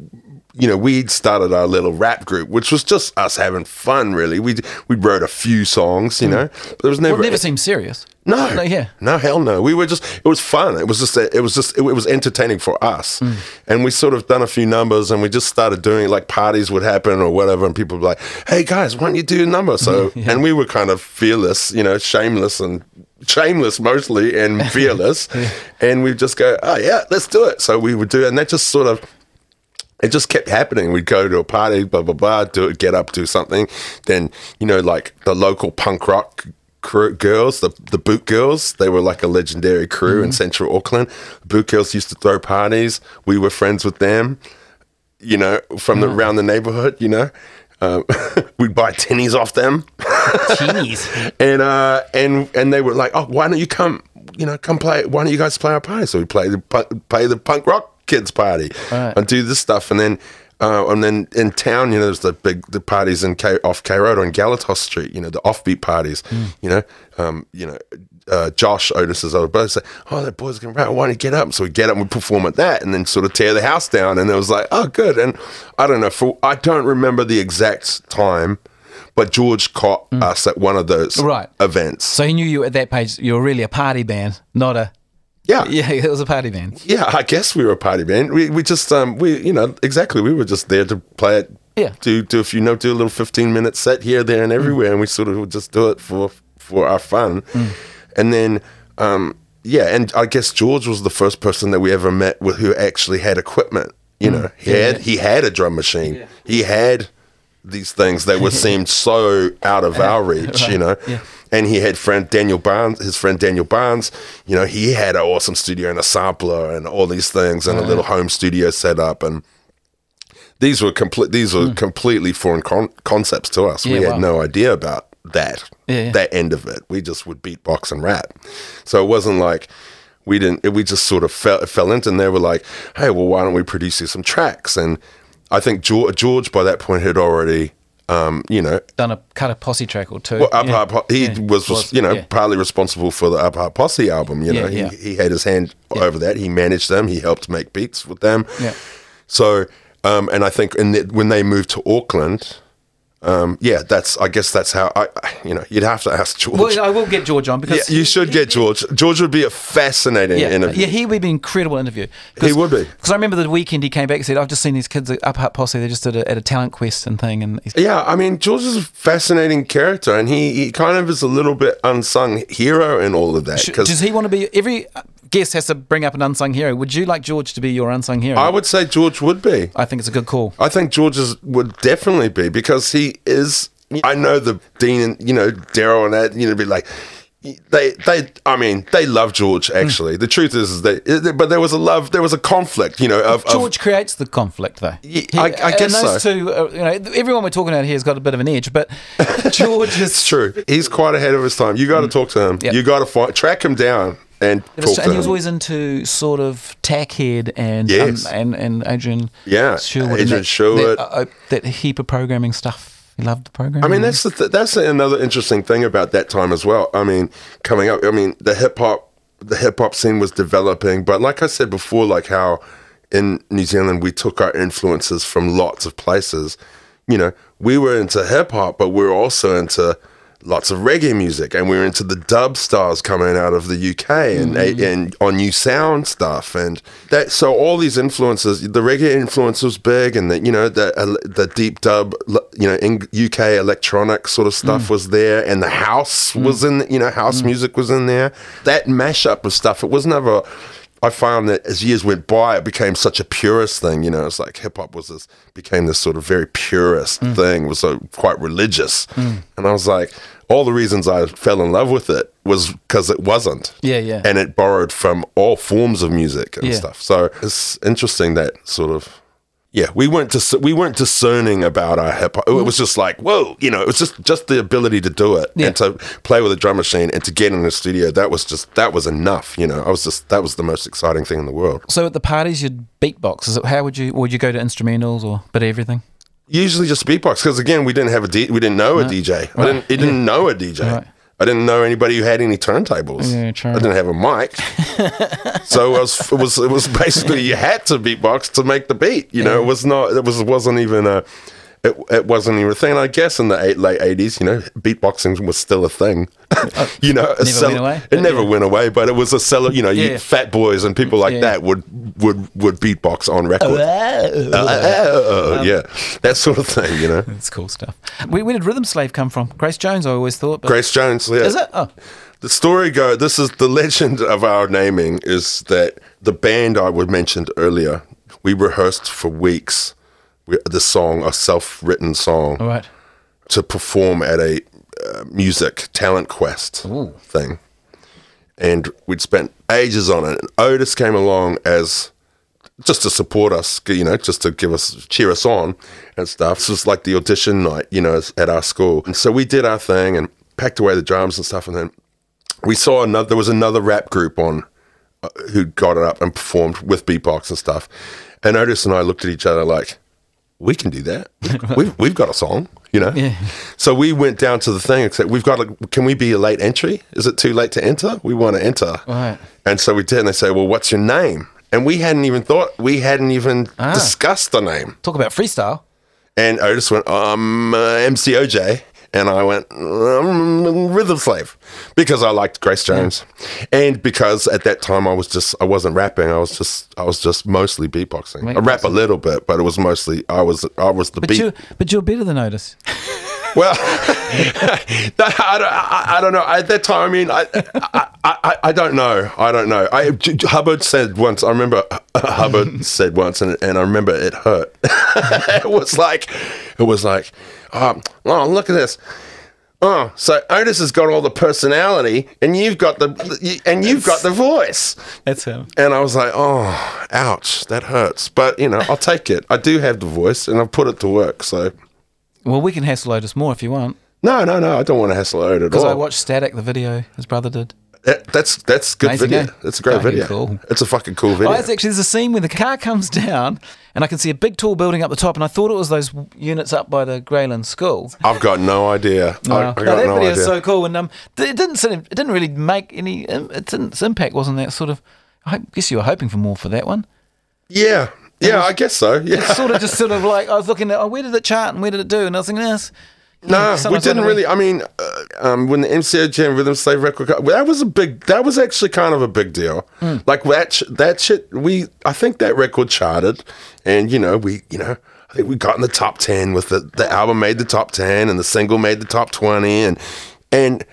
you know, we'd started our little rap group, which was just us having fun, really. We we wrote a few songs, you know. But there was never well, it never seemed serious. No, no, yeah, no, hell no. We were just, it was fun. It was just, it was just, it, it was entertaining for us. Mm. And we sort of done a few numbers, and we just started doing like parties would happen or whatever, and people would be like, "Hey guys, why don't you do a number?" So, yeah. and we were kind of fearless, you know, shameless and. shameless mostly and fearless yeah. and we just go, oh yeah, let's do it. So we would do it, and that just sort of, it just kept happening. We'd go to a party, blah blah blah, do it, get up, do something, then, you know, like the local punk rock crew, girls, the the Boot Girls, they were like a legendary crew mm-hmm. in central Auckland. Boot Girls used to throw parties. We were friends with them, you know, from mm-hmm. the, around the neighborhood, you know. Um, we'd buy tinnies off them. Tinnies. and uh, and and they were like, oh, why don't you come, you know, come play, why don't you guys play our party? So we played the, play the punk rock kids party right. and do this stuff. And then uh, and then in town, you know, there's the big the parties in K, off K Road on Galatos Street, you know, the offbeat parties, mm. you know, um, you know, uh, Josh, Otis's old brother, say, oh, that boy's going to rap, why don't you get up? So we get up and we perform at that and then sort of tear the house down. And it was like, oh, good. And I don't know, for, I don't remember the exact time, but George caught mm. us at one of those right. events. So he knew you at that page, you were really a party band, not a... Yeah. Yeah, it was a party band. Yeah, I guess we were a party band. We we just, um we you know, exactly, we were just there to play at Yeah. To to if you know, do a little fifteen minute set here, there, and everywhere, mm. and we sort of would just do it for for our fun, mm. and then um, yeah, and I guess George was the first person that we ever met with who actually had equipment. You mm. know, he yeah. had he had a drum machine, yeah. he had these things that were seemed so out of our reach, right. you know. Yeah. And he had friend Daniel Barnes, his friend Daniel Barnes, you know, he had an awesome studio and a sampler and all these things and right. a little home studio set up. And these were complete, these were mm. completely foreign con- concepts to us. Yeah, we had wow. no idea about that, yeah, yeah. that end of it. We just would beatbox and rap. So it wasn't like we didn't, it, we just sort of fell, fell into, and they were like, hey, well, why don't we produce you some tracks? And I think George, George by that point had already... Um, you know, done a cut a posse track or two. Well, Up yeah. Up, he yeah. was, was, you know, yeah. partly responsible for the Up Up Posse album. You know, yeah, he, yeah. he had his hand yeah. over that. He managed them. He helped make beats with them. Yeah. So, um, and I think in the, when they moved to Auckland, um, yeah, that's. I guess that's how I. You know, you'd have to ask George. Well, I will get George on because yeah, you should he, get George. George would be a fascinating yeah, interview. Yeah, he would be an incredible interview. He would be. Because I remember the weekend he came back and said, "I've just seen these kids at Up Up Posse. They just did it at a talent quest and thing." And yeah, I mean, George is a fascinating character, and he, he kind of is a little bit unsung hero in all of that. Cause does he want to be every? Guest has to bring up an unsung hero. Would you like George to be your unsung hero? I would say George would be. I think it's a good call. I think George's would definitely be because he is. I know the Dean and, you know, Daryl and that, you know, be like, they, they, I mean, they love George, actually. Mm. The truth is, is that, but there was a love, there was a conflict, you know. Of, George of, creates the conflict, though. Yeah, he, I, I guess so. And those so. two, are, you know, everyone we're talking about here has got a bit of an edge, but George is. It's true. He's quite ahead of his time. You got to mm. talk to him. Yep. You got to find, track him down. And, was, and he was always into sort of Tackhead and yes. um, and and Adrian yeah Sherwood Adrian that, Sherwood that, uh, that heap of programming stuff. He loved the programming. I mean, that's the th- that's another interesting thing about that time as well. I mean, coming up, I mean, the hip hop the hip hop scene was developing, but like I said before, like how in New Zealand we took our influences from lots of places. You know, we were into hip hop, but we were also into lots of reggae music, and we were into the dub stars coming out of the U K and mm-hmm. and on New Sound stuff, and that. So all these influences, the reggae influence was big, and the you know the the deep dub, you know, in U K electronic sort of stuff mm. was there, and the house mm. was in, you know, house mm. music was in there. That mashup of stuff, it was never. I found that as years went by, it became such a purist thing. You know, it's like hip hop was this became this sort of very purist mm. thing. It was so quite religious, mm. and I was like, all the reasons I fell in love with it was because it wasn't. Yeah, yeah. And it borrowed from all forms of music and yeah. stuff. So it's interesting that sort of, yeah, we weren't dis- we weren't discerning about our hip hop. It was just like, whoa, you know, it was just, just the ability to do it yeah. and to play with a drum machine and to get in the studio. That was just, that was enough, you know. I was just, that was the most exciting thing in the world. So at the parties, you'd beatbox. Is it, how would you, or would you go to instrumentals or a bit of everything? Usually just beatbox because, again, we didn't have a D- we didn't know no. a D J. Right. I didn't. He didn't yeah. know a D J. Right. I didn't know anybody who had any turntables. Yeah, I didn't have a mic, so it was, it was it was basically you had to beatbox to make the beat. You know, yeah. it was not. It was it wasn't even a. It, it wasn't even a thing. And I guess in the eight, late eighties, you know, beatboxing was still a thing. Oh, you know, never cel- went away, it never yeah. went away, but it was a seller. You know, yeah. you, Fat Boys and people like yeah. that would, would would beatbox on record. Oh, oh, oh, um, yeah, that sort of thing. You know, it's cool stuff. Where, where did Rhythm Slave come from? Grace Jones, I always thought. But Grace Jones, yeah. Is it? Oh. The story goes, this is the legend of our naming, is that the band I would mentioned earlier, we rehearsed for weeks. The song, a self-written song, all right. to perform at a uh, music talent quest Ooh. thing, and we'd spent ages on it. And Otis came along as just to support us, you know, just to give us, cheer us on and stuff. This was like the audition night, you know, at our school, and so we did our thing and packed away the drums and stuff. And then we saw another. There was another rap group on uh, who got it up and performed with beatbox and stuff. And Otis and I looked at each other like, we can do that. We've, we've got a song, you know? Yeah. So we went down to the thing and said, we've got a, can we be a late entry? Is it too late to enter? We want to enter. Right. And so we did, and they said, well, what's your name? And we hadn't even thought, we hadn't even ah. discussed the name. Talk about freestyle. And Otis went, um, uh, M C O J. And I went, um, Rhythm Slave, because I liked Grace Jones. Yeah. And because at that time I was just, I wasn't rapping. I was just, I was just mostly beatboxing. Wait, I rap a little bit, but it was mostly, I was, I was the but beat. You're, but you're better than Otis. Well, I, don't, I, I don't know. At that time, I mean, I I, I, I don't know. I don't know. I, Hubbard said once, I remember Hubbard said once, and, and I remember it hurt. It was like, it was like, oh, oh, look at this. Oh, so Otis has got all the personality, and you've got the and you've got the voice. That's him. And I was like, oh, ouch, that hurts. But, you know, I'll take it. I do have the voice, and I've put it to work, so... Well, we can hassle Otis more if you want. No, no, no. I don't want to hassle Otis at all. Because I watched Static, the video his brother did. That, that's that's good Amazing video. Game. That's a great fucking video. Cool. It's a fucking cool video. Oh, it's actually, there's a scene where the car comes down and I can see a big tall building up the top, and I thought it was those units up by the Greyland School. I've got no idea. No. I, I got no, that no video idea. Is so cool, and um, it didn't it didn't really make any. It didn't, its impact wasn't that sort of. I guess you were hoping for more for that one. Yeah. Yeah, was, I guess so. Yeah. It's sort of just sort of like, I was looking at, oh, where did it chart and where did it do? And I was thinking, yes. No, we didn't really, I mean, uh, um, when the M C O G and Rhythm Slave record, that was a big, that was actually kind of a big deal. Mm. Like that, sh- that shit, we, I think that record charted, and, you know, we, you know, I think we got in the top ten with the, the album made the top ten and the single made the top twenty. And, and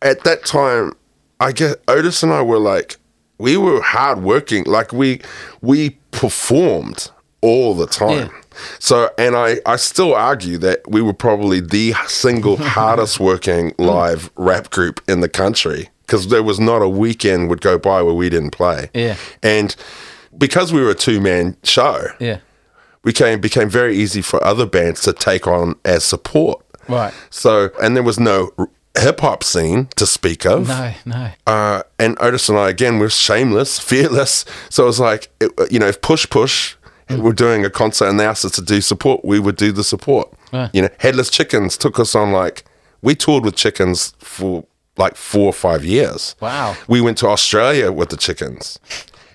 at that time, I guess Otis and I were like, we were hard working. Like we, we, performed all the time. Yeah. So, and I, I still argue that we were probably the single hardest working live rap group in the country, because there was not a weekend would go by where we didn't play. Yeah. And because we were a two-man show, yeah, we came, became very easy for other bands to take on as support. Right. So, and there was no... hip-hop scene to speak of. No, no. Uh, and Otis and I, again, we're shameless, fearless. So it was like, it, you know, if Push Push mm. were doing a concert and they asked us to do support, we would do the support. Right. You know, Headless Chickens took us on, like, we toured with Chickens for like four or five years. Wow. We went to Australia with the Chickens.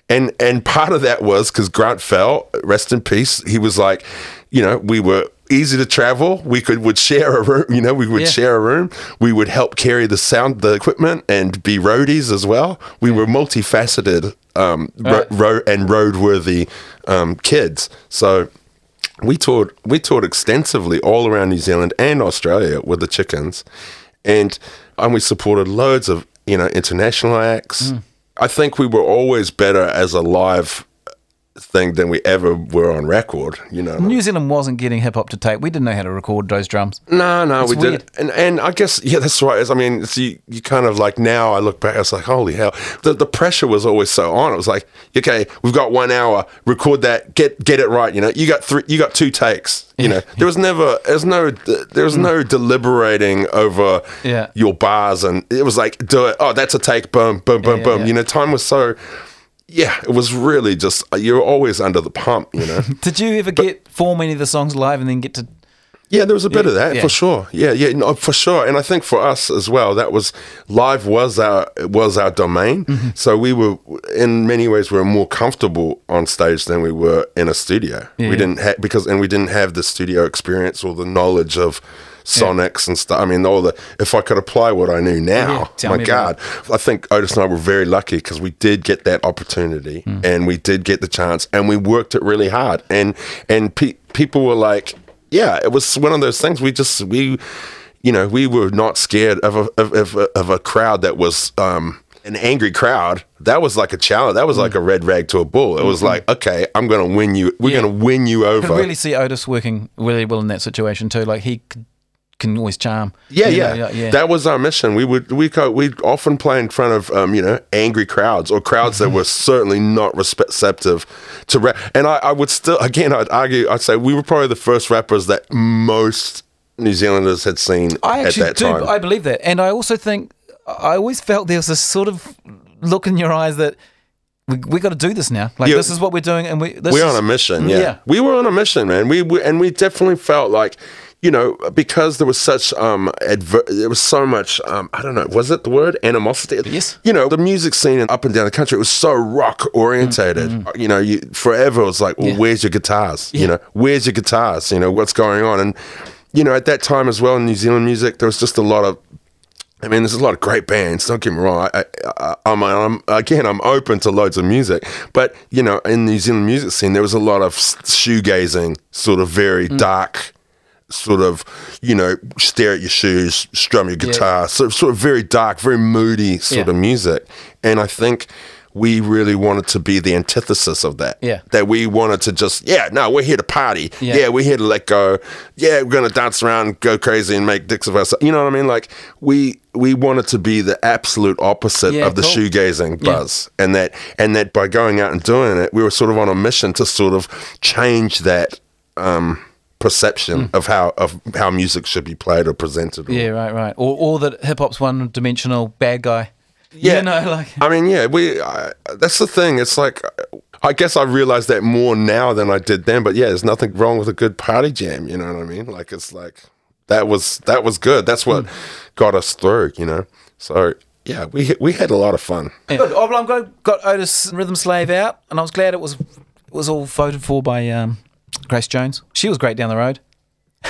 And and part of that was because Grant Fell, rest in peace, he was like, you know, we were... easy to travel. We could would share a room. You know, we would yeah. share a room. We would help carry the sound, the equipment, and be roadies as well. We yeah. were multifaceted um, right. ro- ro- and roadworthy um, kids. So we toured. We toured extensively all around New Zealand and Australia with the Chickens, and and we supported loads of you know international acts. Mm. I think we were always better as a live thing than we ever were on record, you know. New Zealand wasn't getting hip hop to tape. We didn't know how to record those drums. No, no, it's we weird. didn't. And and I guess yeah, that's right. I mean, it's, you you kind of like now I look back, I was like, holy hell, the the pressure was always so on. It was like, okay, we've got one hour, record that, get get it right. You know, you got three, you got two takes. You yeah, know, yeah. there was never, there's no, there's mm. no deliberating over yeah. your bars, and it was like, do it. Oh, that's a take. Boom, boom, boom, yeah, boom. Yeah. You know, time was so. Yeah, it was really just, you were always under the pump, you know. Did you ever but, get form any of the songs live and then get to... Yeah, there was a bit yeah, of that, yeah. for sure. Yeah, yeah, no, for sure. And I think for us as well, that was, live was our was our domain. Mm-hmm. So we were, in many ways, we were more comfortable on stage than we were in a studio. Yeah, we yeah. didn't have, because, and we didn't have the studio experience or the knowledge of sonics yeah. and stuff. I mean, all the, if I could apply what I knew now, yeah, my God, I think Otis and I were very lucky because we did get that opportunity mm. and we did get the chance and we worked it really hard. And, and pe- people were like, yeah, it was one of those things. We just, we, you know, we were not scared of a, of, of, of a crowd that was um, an angry crowd. That was like a challenge. That was mm. like a red rag to a bull. It mm-hmm. was like, okay, I'm going to win you. We're yeah. going to win you over. I could really see Otis working really well in that situation too. Like he could. Can always charm. Yeah, yeah. Know, yeah, that was our mission. We would we co- we often play in front of um, you know angry crowds or crowds mm-hmm. that were certainly not receptive to rap. And I, I would still again I'd argue I'd say we were probably the first rappers that most New Zealanders had seen I at that do, time. I believe that, and I also think I always felt there was this sort of look in your eyes that. We, we got to do this now. Like yeah. this is what we're doing, and we this we're is, on a mission. Yeah. yeah, we were on a mission, man. We, we and we definitely felt like, you know, because there was such um, adver- there was so much um, I don't know, was it the word animosity? Yes. You know, the music scene up and down the country it was so rock orientated. Mm-hmm. You know, you forever it was like, well, yeah. where's your guitars? Yeah. You know, where's your guitars? You know, what's going on? And you know, at that time as well in New Zealand music, there was just a lot of, I mean, there's a lot of great bands. Don't get me wrong. I, I, I'm, I'm, again, I'm open to loads of music. But, you know, in the New Zealand music scene, there was a lot of shoegazing, sort of very mm. dark, sort of, you know, stare at your shoes, strum your guitar, yeah. so, sort of very dark, very moody sort yeah. of music. And I think we really wanted to be the antithesis of that. Yeah. That we wanted to just, yeah, no, we're here to party. Yeah, yeah we're here to let go. Yeah, we're going to dance around, go crazy and make dicks of ourselves. You know what I mean? Like, we we wanted to be the absolute opposite yeah, of the cool. shoegazing buzz. Yeah. And that and that by going out and doing it, we were sort of on a mission to sort of change that um, perception mm. of how of how music should be played or presented. Or, yeah, right, right. Or, or that hip-hop's one-dimensional bad guy. Yeah, you know, like I mean, yeah, we. I, that's the thing. It's like I guess I realize that more now than I did then. But yeah, there's nothing wrong with a good party jam. You know what I mean? Like it's like that was that was good. That's what mm. got us through. You know. So yeah, we we had a lot of fun. Yeah. Look, I'm glad got Otis Rhythm Slave out, and I was glad it was it was all voted for by um, Grace Jones. She was great down the road.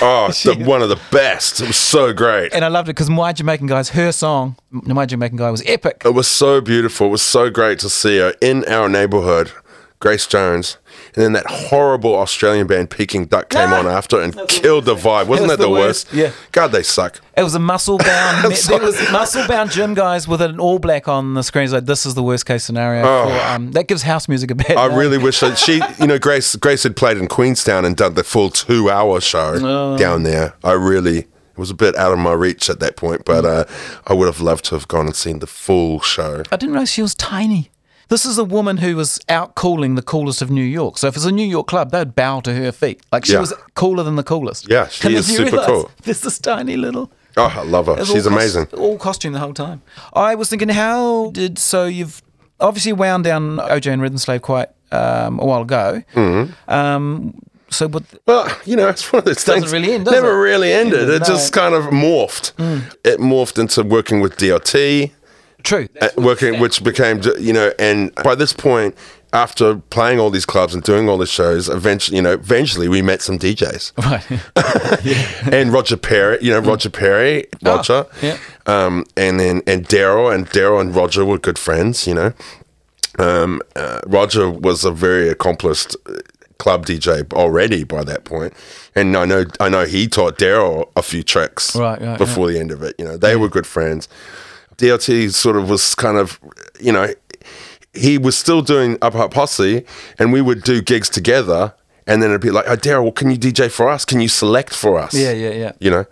Oh, the, one of the best. It was so great. And I loved it because My Jamaican Guy's, her song, My Jamaican Guy, was epic. It was so beautiful. It was so great to see her in our neighbourhood, Grace Jones. And then that horrible Australian band Peking Duck came no. on after and killed the vibe. Wasn't was that the, the worst? worst? Yeah. God, they suck. It was a muscle-bound there was muscle-bound gym guys with an all-black on the screen. It's like, this is the worst-case scenario. Oh. For, um, that gives house music a bad I name. Really wish that she, you know, Grace Grace had played in Queenstown and done the full two-hour show oh. down there. I really... It was a bit out of my reach at that point, but uh, I would have loved to have gone and seen the full show. I didn't realise she was tiny. This is a woman who was out cooling the coolest of New York. So if it's a New York club, they'd bow to her feet. Like she yeah. was cooler than the coolest. Yeah, she and is super cool. This is tiny little. Oh, I love her. She's all amazing. Cost, all costume the whole time. I was thinking, how did so you've obviously wound down O J and Rhythm Slave quite um, a while ago. Mm-hmm. Um, so, but well, you know, it's one of those things. Doesn't really end, does never it? really ended. It, it just kind of morphed. Mm. It morphed into working with D L T. True. Uh, working, which became, you know, and by this point, after playing all these clubs and doing all the shows, eventually, you know, eventually we met some D Js. Right. yeah. And Roger Perry, you know, Roger Perry, Roger, oh, yeah. um, and then and Daryl, and Daryl and Roger were good friends, you know. Um, uh, Roger was a very accomplished club D J already by that point, and I know I know he taught Daryl a few tricks right, right, before right. the end of it. You know, they yeah. were good friends. D L T sort of was kind of, you know, he was still doing Up Up Posse, and we would do gigs together, and then it'd be like, oh, Daryl, can you D J for us? Can you select for us? Yeah, yeah, yeah. You know?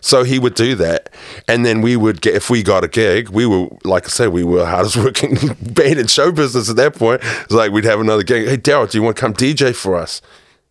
So he would do that, and then we would get, if we got a gig, we were, like I said, we were the hardest working band in show business at that point. It's like, we'd have another gig. Hey, Daryl, do you want to come D J for us?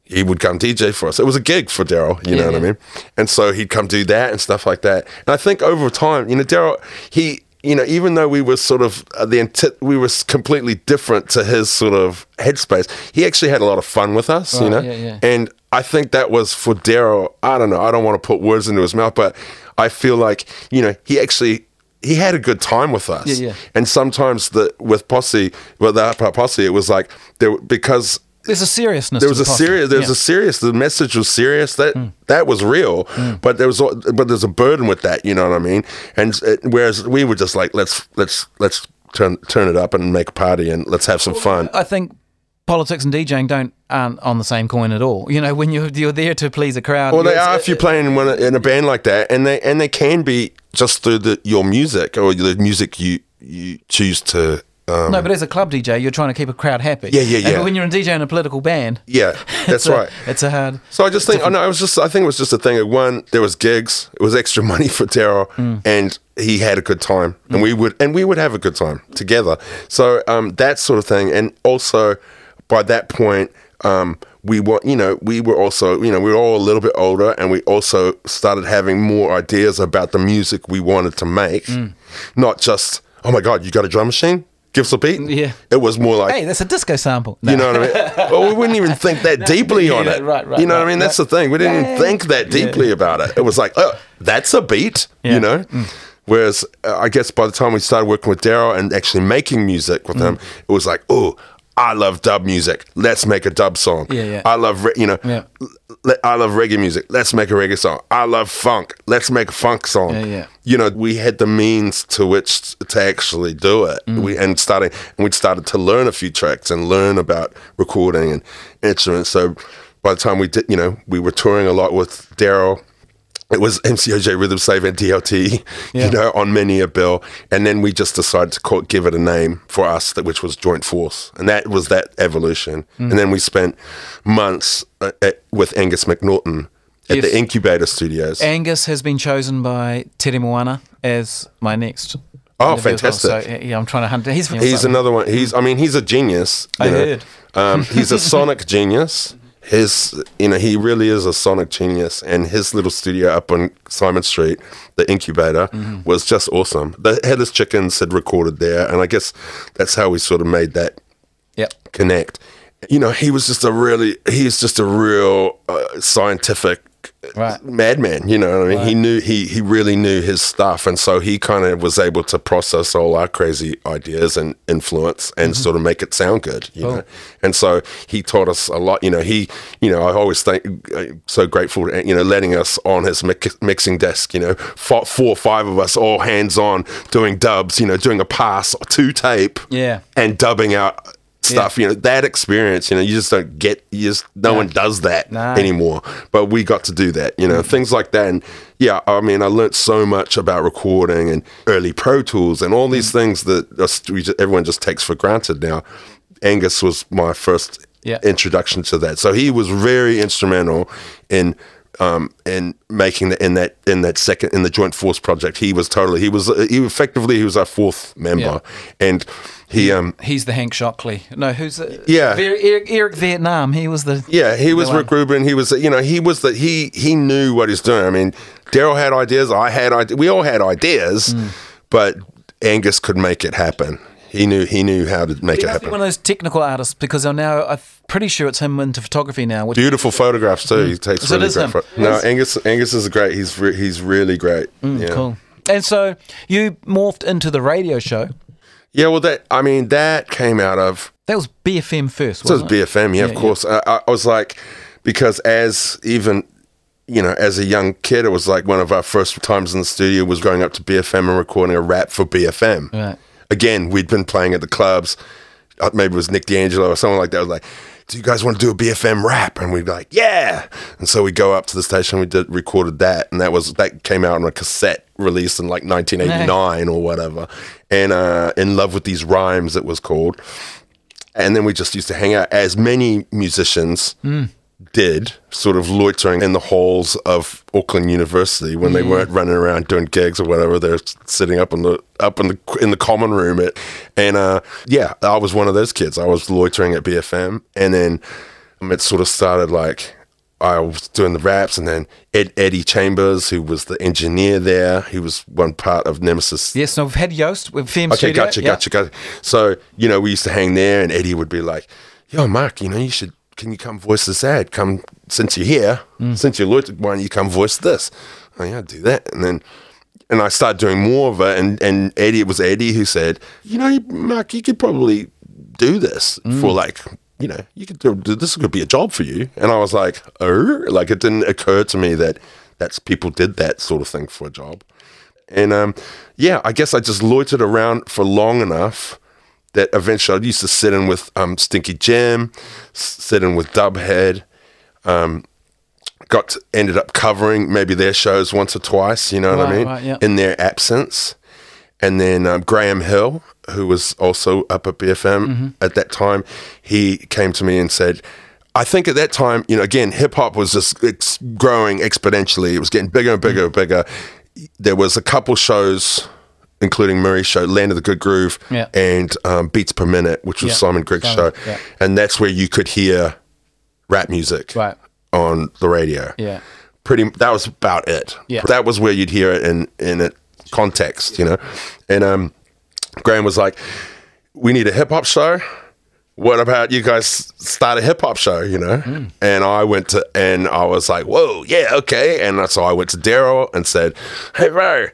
He would come D J for us. It was a gig for Daryl, you yeah, know what yeah. I mean? And so he'd come do that and stuff like that. And I think over time, you know, Daryl, he, you know, even though we were sort of, uh, the anti- we were completely different to his sort of headspace, he actually had a lot of fun with us, right, you know? Yeah, yeah. And I think that was for Daryl, I don't know, I don't want to put words into his mouth, but I feel like, you know, he actually... he had a good time with us. Yeah, yeah. And sometimes the with Posse, with the Posse, it was like, there because... There's a seriousness. There was a serious. There was yeah. a serious. The message was serious. That mm. that was real. Mm. But there was. But there's a burden with that. You know what I mean? And it, whereas we were just like, let's let's let's turn turn it up and make a party and let's have some fun. I think politics and DJing don't aren't on the same coin at all. You know, when you're you're there to please a crowd. Well, they are if you're playing in, one, in a band like that, and they and they can be just through the your music or the music you you choose to. Um, no, but as a club D J, you're trying to keep a crowd happy. Yeah, yeah, yeah. And when you're a D J in a political band, yeah, that's it's right. A, it's a hard. So I just think, different. I know, it was just, I think it was just a thing. Of one, there was gigs, it was extra money for Daryl, mm. and he had a good time, and mm. we would, and we would have a good time together. So um, that sort of thing, and also by that point, um, we were, you know, we were also, you know, we were all a little bit older, and we also started having more ideas about the music we wanted to make, mm. not just, oh my God, you got a drum machine? Give us a beat. Yeah. It was more like, hey, that's a disco sample. No. You know what I mean? Well, we wouldn't even think that no, deeply on it. Right, right, you know right, what I mean? Right. That's the thing. We didn't yeah. even think that deeply yeah. about it. It was like, oh, that's a beat, yeah. you know? Mm. Whereas uh, I guess by the time we started working with Daryl and actually making music with mm. him, it was like, oh, I love dub music. Let's make a dub song. Yeah, yeah. I love, re- you know, yeah. le- I love reggae music. Let's make a reggae song. I love funk. Let's make a funk song. Yeah, yeah. You know, we had the means to which to actually do it. Mm. We and started, and we started to learn a few tracks and learn about recording and instruments. So by the time we did, you know, we were touring a lot with Daryl. It was M C O J, Rhythm Slave, and D L T, yeah. you know, on many a bill. And then we just decided to call, give it a name for us, that, which was Joint Force. And that was that evolution. Mm. And then we spent months at, at, with Angus McNaughton at yes. the Incubator Studios. Angus has been chosen by Tere Moana as my next Oh, fantastic. Well. So, yeah, I'm trying to hunt. He's, he's another one. He's, I mean, he's a genius. I know. heard. Um, he's a sonic genius. His, you know, he really is a sonic genius, and his little studio up on Simon Street, the Incubator, mm-hmm. was just awesome. The Headless Chickens had recorded there, and I guess that's how we sort of made that yep. connect. You know, he was just a really, he's just a real uh, scientific right. madman, you know what I mean? Right. He knew, he, he really knew his stuff, and so he kind of was able to process all our crazy ideas and influence and mm-hmm. sort of make it sound good, you cool. know? And so he taught us a lot, you know, he, you know, I always think, I'm so grateful, to, you know, letting us on his mix, mixing desk, you know, four, four or five of us all hands-on doing dubs, you know, doing a pass to tape yeah. and dubbing out stuff, yeah. you know, that experience, you know, you just don't get, you just, no yeah. one does that nah. anymore, but we got to do that, you know, mm-hmm. things like that. And yeah, I mean, I learned so much about recording and early Pro Tools and all these mm-hmm. things that just, we just, everyone just takes for granted now. Angus was my first yeah. introduction to that. So he was very instrumental in um in making the in that in that second in the Joint Force project. He was totally he was he effectively he was our fourth member, yeah. and he um he's the Hank Shockley. No, who's the, yeah Eric, Eric Vietnam. He was the yeah he was Rick Rubin. He was you know he was the he he knew what he's doing. I mean, Daryl had ideas. I had ideas. We all had ideas, mm. but Angus could make it happen. He knew he knew how to make it happen. One of those technical artists, because I now I'm pretty sure it's him into photography now. Beautiful is, photographs too. Mm. He takes so really great photos. No, it's, Angus Angus is great. He's re- he's really great. Mm, yeah. Cool. And so you morphed into the radio show. Yeah, well, that I mean that came out of that was B F M first. Wasn't so it was B F M. Yeah, yeah of yeah. course. I, I was like, because as even. you know, as a young kid, it was like one of our first times in the studio was going up to B F M and recording a rap for B F M. Right. Again, we'd been playing at the clubs. Maybe it was Nick D'Angelo or someone like that. I was like, do you guys want to do a B F M rap? And we'd be like, yeah. And so we go up to the station. We did recorded that, and that was that came out on a cassette released in like nineteen eighty-nine no. or whatever. And uh, In Love With These Rhymes, it was called. And then we just used to hang out as many musicians. Mm. did, sort of loitering in the halls of Auckland University when yeah. they weren't running around doing gigs or whatever. They're sitting up in the up in the in the common room at, and uh yeah I was one of those kids. I was loitering at B F M, and then um, it sort of started like I was doing the raps, and then Ed, Eddie Chambers, who was the engineer there, he was one part of Nemesis. Yes, no, we've had Yoast with F M okay, Studio. gotcha yeah. gotcha gotcha so you know we used to hang there, and Eddie would be like, yo Mark, you know you should can you come voice this ad? Come, since you're here, mm. since you're loitering, why don't you come voice this? Oh, yeah, I'd do that. And then, and I started doing more of it. And, and Eddie, it was Eddie who said, you know, Mark, you could probably do this mm. for like, you know, you could do, this could be a job for you. And I was like, oh, like it didn't occur to me that that's people did that sort of thing for a job. And um, yeah, I guess I just loitered around for long enough that eventually I used to sit in with um, Stinky Jim, sit in with Dubhead, um, got to, ended up covering maybe their shows once or twice, you know right, what I mean, right, yeah. in their absence. And then um, Graham Hill, who was also up at B F M mm-hmm. at that time, he came to me and said, I think at that time, you know, again, hip-hop was just ex- growing exponentially. It was getting bigger and bigger mm-hmm. and bigger. There was a couple shows, including Murray's show, Land of the Good Groove, yeah. and um, Beats Per Minute, which was yeah. Simon Gregg's Simon, show. Yeah. And that's where you could hear rap music right. on the radio. Yeah, pretty. That was about it. Yeah. That was where you'd hear it in, in a context, you know. And um, Graham was like, we need a hip-hop show. What about you guys start a hip-hop show, you know? Mm. And I went to, and I was like, whoa, yeah, okay. And so I went to Daryl and said, hey, bro,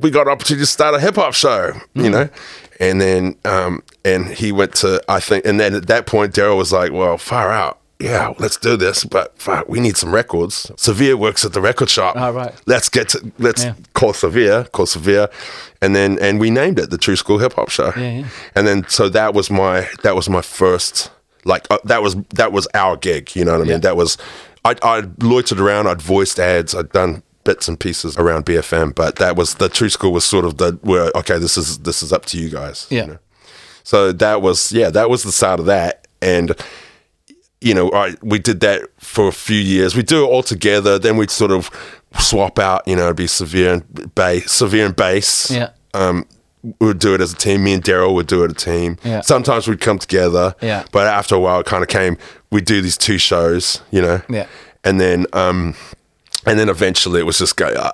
we got an opportunity to start a hip hop show, you know? Mm. And then um, And he went to, I think, and then at that point, Daryl was like, well, far out. Yeah, let's do this, but fuck, we need some records. Severe works at the record shop. All right. Let's get to, let's yeah. call Severe, call Severe. And then, and we named it the True School Hip Hop Show. Yeah, yeah. And then, so that was my, that was my first, like, uh, that was, that was our gig, you know what I mean? Yeah. That was, I I loitered around, I'd voiced ads, I'd done bits and pieces around B F M, but that was, the True School was sort of the, where, okay, this is, this is up to you guys. Yeah. You know? So that was, yeah, that was the start of that. And, you know, I, we did that for a few years. We do it all together. Then we'd sort of swap out, you know, it'd be Severe and bass, severe and bass. Yeah. Um, we'd do it as a team. Me and Daryl would do it as a team. Yeah. Sometimes we'd come together. Yeah. But after a while, it kind of came, we'd do these two shows, you know. Yeah. And then, um, and then eventually it was just, go, I,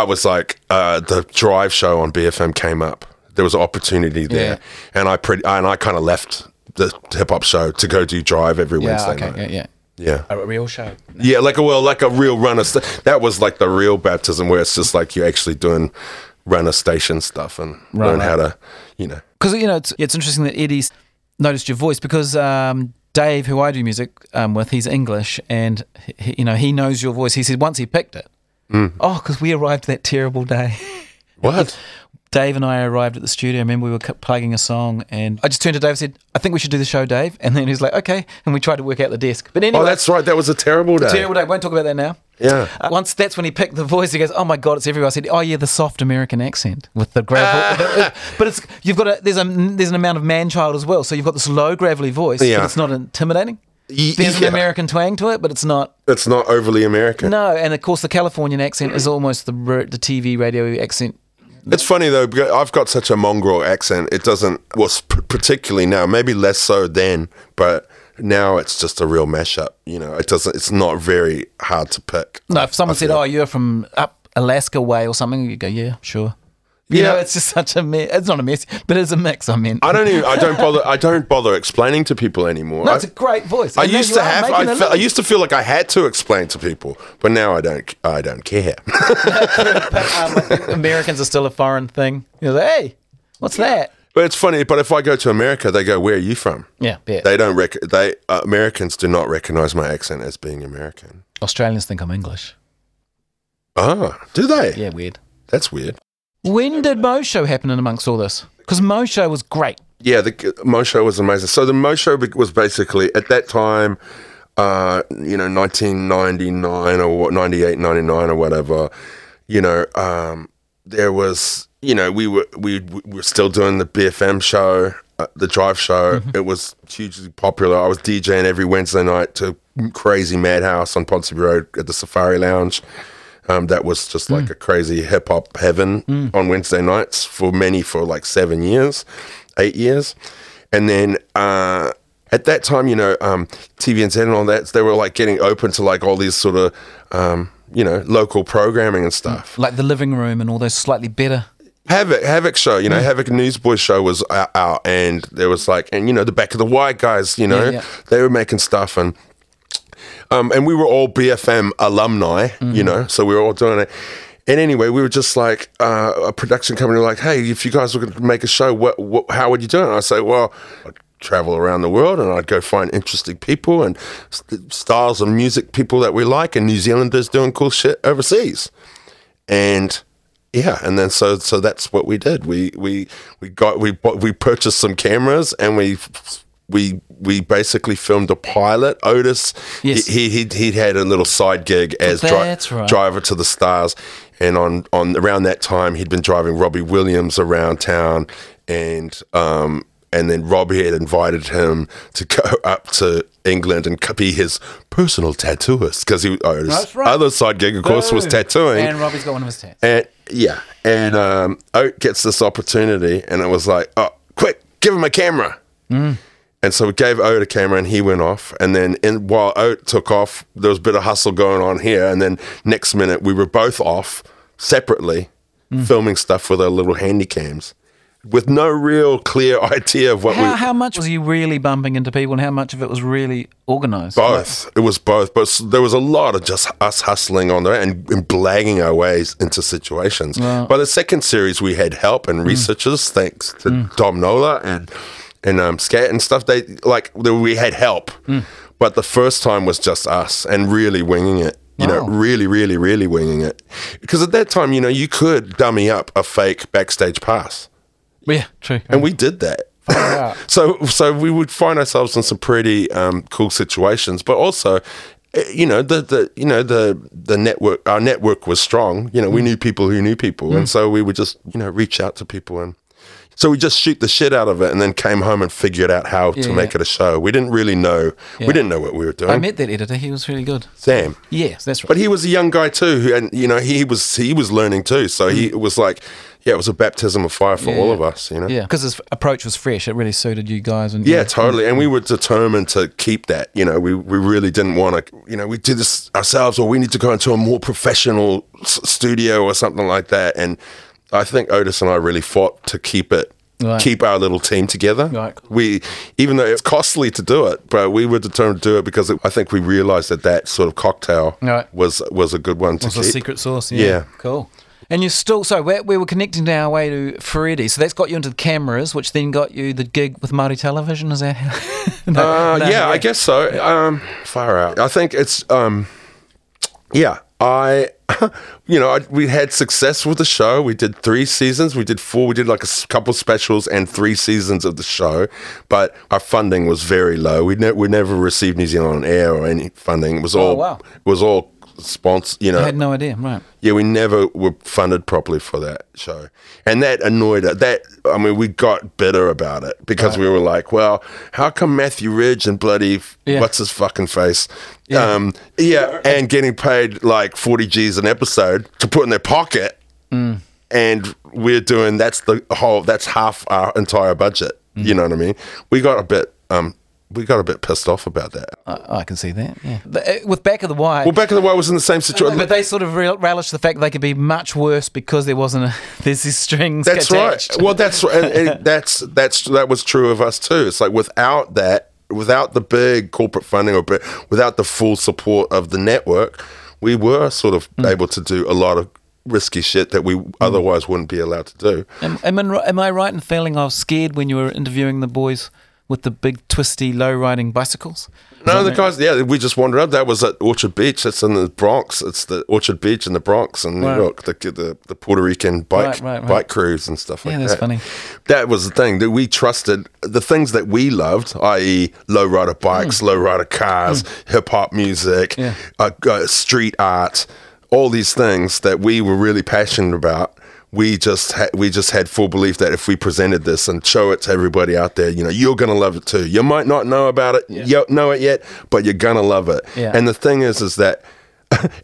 I was like, uh, the Drive show on B F M came up. There was an opportunity there. Yeah. And I pretty, and I kind of left the hip hop show to go do Drive every yeah, Wednesday okay, night. Yeah, yeah, yeah. A real show. No. Yeah, like a well, like a real runner. St- that was like the real baptism, where it's just like you're actually doing runner station stuff and right, learn right. how to, you know. Because you know, it's it's interesting that Eddie's noticed your voice, because um, Dave, who I do music um, with, he's English, and he, you know, he knows your voice. He said once he picked it. Mm. Oh, because we arrived that terrible day. What? Dave and I arrived at the studio. I remember we were plugging a song, and I just turned to Dave and said, I think we should do the show, Dave. And then he's like, okay. And we tried to work out the desk. But anyway. Oh, that's right. That was a terrible day. A terrible day. Won't talk about that now. Yeah. Uh, once that's when he picked the voice, he goes, oh my God, it's everywhere. I said, oh yeah, the soft American accent with the gravel. Ah. But it's, you've got a, there's a, there's an amount of man-child as well. So you've got this low, gravelly voice. Yeah. But it's not intimidating. There's yeah. an American twang to it, but it's not... It's not overly American. No. And of course, the Californian accent is almost the the T V, radio accent. It's funny though, because I've got such a mongrel accent. It doesn't, well, particularly now, maybe less so then, but now it's just a real mashup. You know, it doesn't, it's not very hard to pick. No, if someone said, oh, you're from up Alaska way or something, you go, yeah, sure. You yeah. know, it's just such a mess. It's not a mess, but it's a mix, I mean. I don't even, I don't bother, I don't bother explaining to people anymore. No, it's a great voice. I, I used to have, I, fe- I used to feel like I had to explain to people, but now I don't, I don't care. But, um, Americans are still a foreign thing. You're like, hey, what's that? But it's funny, but if I go to America, they go, where are you from? Yeah, yeah. They don't, rec- they, uh, Americans do not recognize my accent as being American. Australians think I'm English. Oh, do they? Yeah, weird. That's weird. When did Mo Show happen in amongst all this? Because Mo Show was great. Yeah, the Mo Show was amazing. So the Mo Show was basically, at that time, uh, you know, nineteen ninety-nine or ninety-eight, ninety-nine or whatever, you know, um, there was, you know, we were, we, we were still doing the B F M show, uh, the Drive show. Mm-hmm. It was hugely popular. I was DJing every Wednesday night to crazy madhouse on Ponsonby Road at the Safari Lounge. Um, that was just like mm. a crazy hip-hop heaven mm. on Wednesday nights for many, for like seven years, eight years. And then uh, at that time, you know, um, T V N Z and all that, they were like getting open to like all these sort of, um, you know, local programming and stuff. Like The Living Room and all those slightly better. Havoc, Havoc show, you know, mm. Havoc Newsboys show was out, out and there was like, and you know, the Back of the White guys, you know, yeah, yeah. they were making stuff and... Um, and we were all B F M alumni, mm-hmm. you know, so we were all doing it. And anyway, we were just like uh, a production company, like, hey, if you guys were going to make a show, what, what, how would you do it? And I say, well, I'd travel around the world and I'd go find interesting people and st- styles of music, people that we like, and New Zealanders doing cool shit overseas. And yeah, and then so so that's what we did. We we we got we we purchased some cameras and we. We we basically filmed a pilot. Otis, yes. he he he had a little side gig as dri- right. driver to the stars, and on, on around that time he'd been driving Robbie Williams around town, and um and then Robbie had invited him to go up to England and be his personal tattooist, because he Otis That's right. other side gig of Boo. course was tattooing, and Robbie's got one of his tats. And yeah, and um Oat gets this opportunity, and it was like, oh, quick, give him a camera. Mm. And so we gave Oat a camera and he went off. And then in, while Oat took off, there was a bit of hustle going on here. And then next minute, we were both off separately mm. filming stuff with our little handy cams with no real clear idea of what how, we... How much was you really bumping into people and how much of it was really organised? Both. Like, it was both. But there was a lot of just us hustling on there and, and blagging our ways into situations. Well, by the second series, we had help and researchers, mm. thanks to mm. Dom Nola and... and um, scat and stuff, they like we had help. Mm. But the first time was just us and really winging it. You wow. know, really, really, really winging it. Because at that time, you know, you could dummy up a fake backstage pass. Yeah, true. And yeah. we did that. Yeah. so so we would find ourselves in some pretty um, cool situations. But also, you know, the, the you know the the network, our network was strong. You know, mm. we knew people who knew people. Mm. And so we would just, you know, reach out to people. And so we just shoot the shit out of it and then came home and figured out how yeah, to yeah. make it a show. We didn't really know. Yeah. We didn't know what we were doing. I met that editor. He was really good. Sam. Yes, that's right. But he was a young guy too. Who, and, you know, he was he was learning too. So mm. he it was like, yeah, it was a baptism of fire for yeah. all of us, you know? Yeah, because his approach was fresh. It really suited you guys. And Yeah, yeah. totally. And we were determined to keep that. You know, we, we really didn't want to, you know, we did this ourselves or we need to go into a more professional s- studio or something like that. And I think Otis and I really fought to keep it, right. keep our little team together. Right. We, even though it's costly to do it, but we were determined to do it because it, I think we realised that that sort of cocktail right. was was a good one to was keep. Was a secret sauce, yeah. yeah. Cool. And you're still, so we, we were connecting to our way to Freddy, so that's got you into the cameras, which then got you the gig with Māori Television, is that how? no, uh, no, yeah, no. I guess so. Um, far out. I think it's, um, yeah, I... You know, I, we had success with the show. We did three seasons. We did four. We did like a couple specials and three seasons of the show. But our funding was very low. We ne- we never received New Zealand on Air or any funding. It was all oh, wow. it was all sponsored. You know, I had no idea. Right? Yeah, we never were funded properly for that show, and that annoyed us. That I mean, we got bitter about it because right. we were like, well, how come Matthew Ridge and bloody yeah. what's his fucking face? Yeah. Um, yeah, and getting paid like forty G's an episode to put in their pocket, mm. and we're doing that's the whole that's half our entire budget. Mm. You know what I mean? We got a bit, um, we got a bit pissed off about that. I, I can see that. Yeah, the, with Back of the Wire. Well, Back of the Wire was in the same situation, but they sort of re- relished the fact that they could be much worse because there wasn't a, there's these strings. That's attached. Right. Well, that's and, and that's that's that was true of us too. It's like without that. Without the big corporate funding or without the full support of the network, we were sort of mm. able to do a lot of risky shit that we mm. otherwise wouldn't be allowed to do. Am, am, in, am I right in feeling I was scared when you were interviewing the boys with the big twisty low-riding bicycles? Is no, the right? guys, yeah, we just wandered up. That was at Orchard Beach. It's in the Bronx. It's the Orchard Beach in the Bronx in New right. York, the, the the Puerto Rican bike right, right, right. bike crews and stuff like yeah, that. Yeah, that's funny. That was the thing that we trusted. The things that we loved, that is low-rider bikes, mm. low-rider cars, mm. hip-hop music, yeah. uh, uh, street art, all these things that we were really passionate about. We just ha- we just had full belief that if we presented this and show it to everybody out there, you know, you're going to love it too. You might not know about it, yeah. you know it yet, but you're going to love it. Yeah. And the thing is, is that,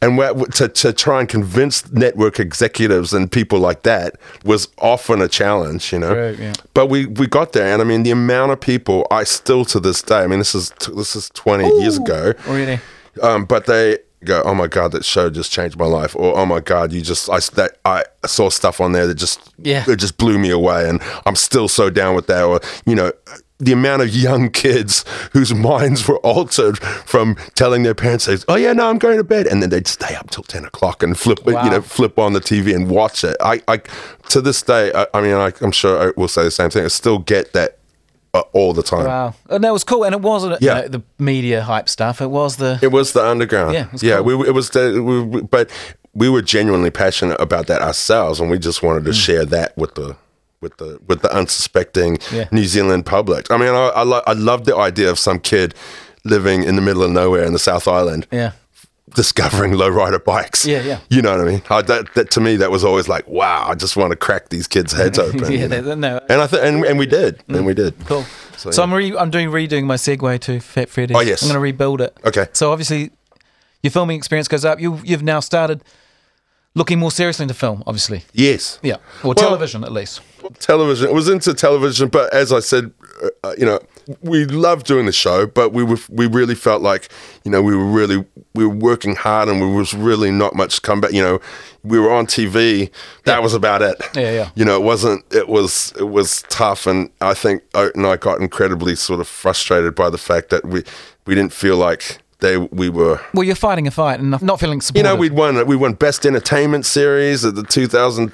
and to to try and convince network executives and people like that was often a challenge, you know. Right, yeah. But we, we got there, and I mean, the amount of people I still to this day. I mean, this is this is twenty Ooh, years ago. Already. Um, but they. Go, oh my god, that show just changed my life, or oh my god, you just I that I saw stuff on there that just yeah it just blew me away, and I'm still so down with that. Or you know, the amount of young kids whose minds were altered from telling their parents, "Oh yeah, no, I'm going to bed," and then they'd stay up till ten o'clock and flip wow. you know flip on the T V and watch it. I, I to this day, I, I mean, I, I'm sure I will say the same thing. I still get that. All the time. Wow. And that was cool. And it wasn't yeah. you know, the media hype stuff. It was the... It was the underground. Yeah, it was yeah, cool. we, it was the... We, we, but we were genuinely passionate about that ourselves, and we just wanted to mm. share that with the with the, with the unsuspecting yeah. New Zealand public. I mean, I, I, lo- I love the idea of some kid living in the middle of nowhere in the South Island. Yeah. Discovering lowrider bikes. Yeah, yeah. You know what I mean? I, that, that to me, that was always like, wow, I just want to crack these kids' heads open. yeah, they, they, no. And I th- and, and we did, mm. and we did. Cool. So, so yeah. I'm re- I'm doing redoing my segue to Fat Freddy's. Oh yes. I'm going to rebuild it. Okay. So obviously, your filming experience goes up. You you've now started looking more seriously into film, obviously. Yes. Yeah. Or well, television, at least. Television. It was into television, but as I said, uh, you know, we loved doing the show, but we were we really felt like, you know, we were really we were working hard, and there was really not much comeback. You know, we were on T V. That yeah. was about it. Yeah, yeah. You know, it wasn't. It was it was tough, and I think Oat and I got incredibly sort of frustrated by the fact that we we didn't feel like They, we were well. You're fighting a fight and not feeling supported. You know, we'd won. We won Best Entertainment Series at the two thousand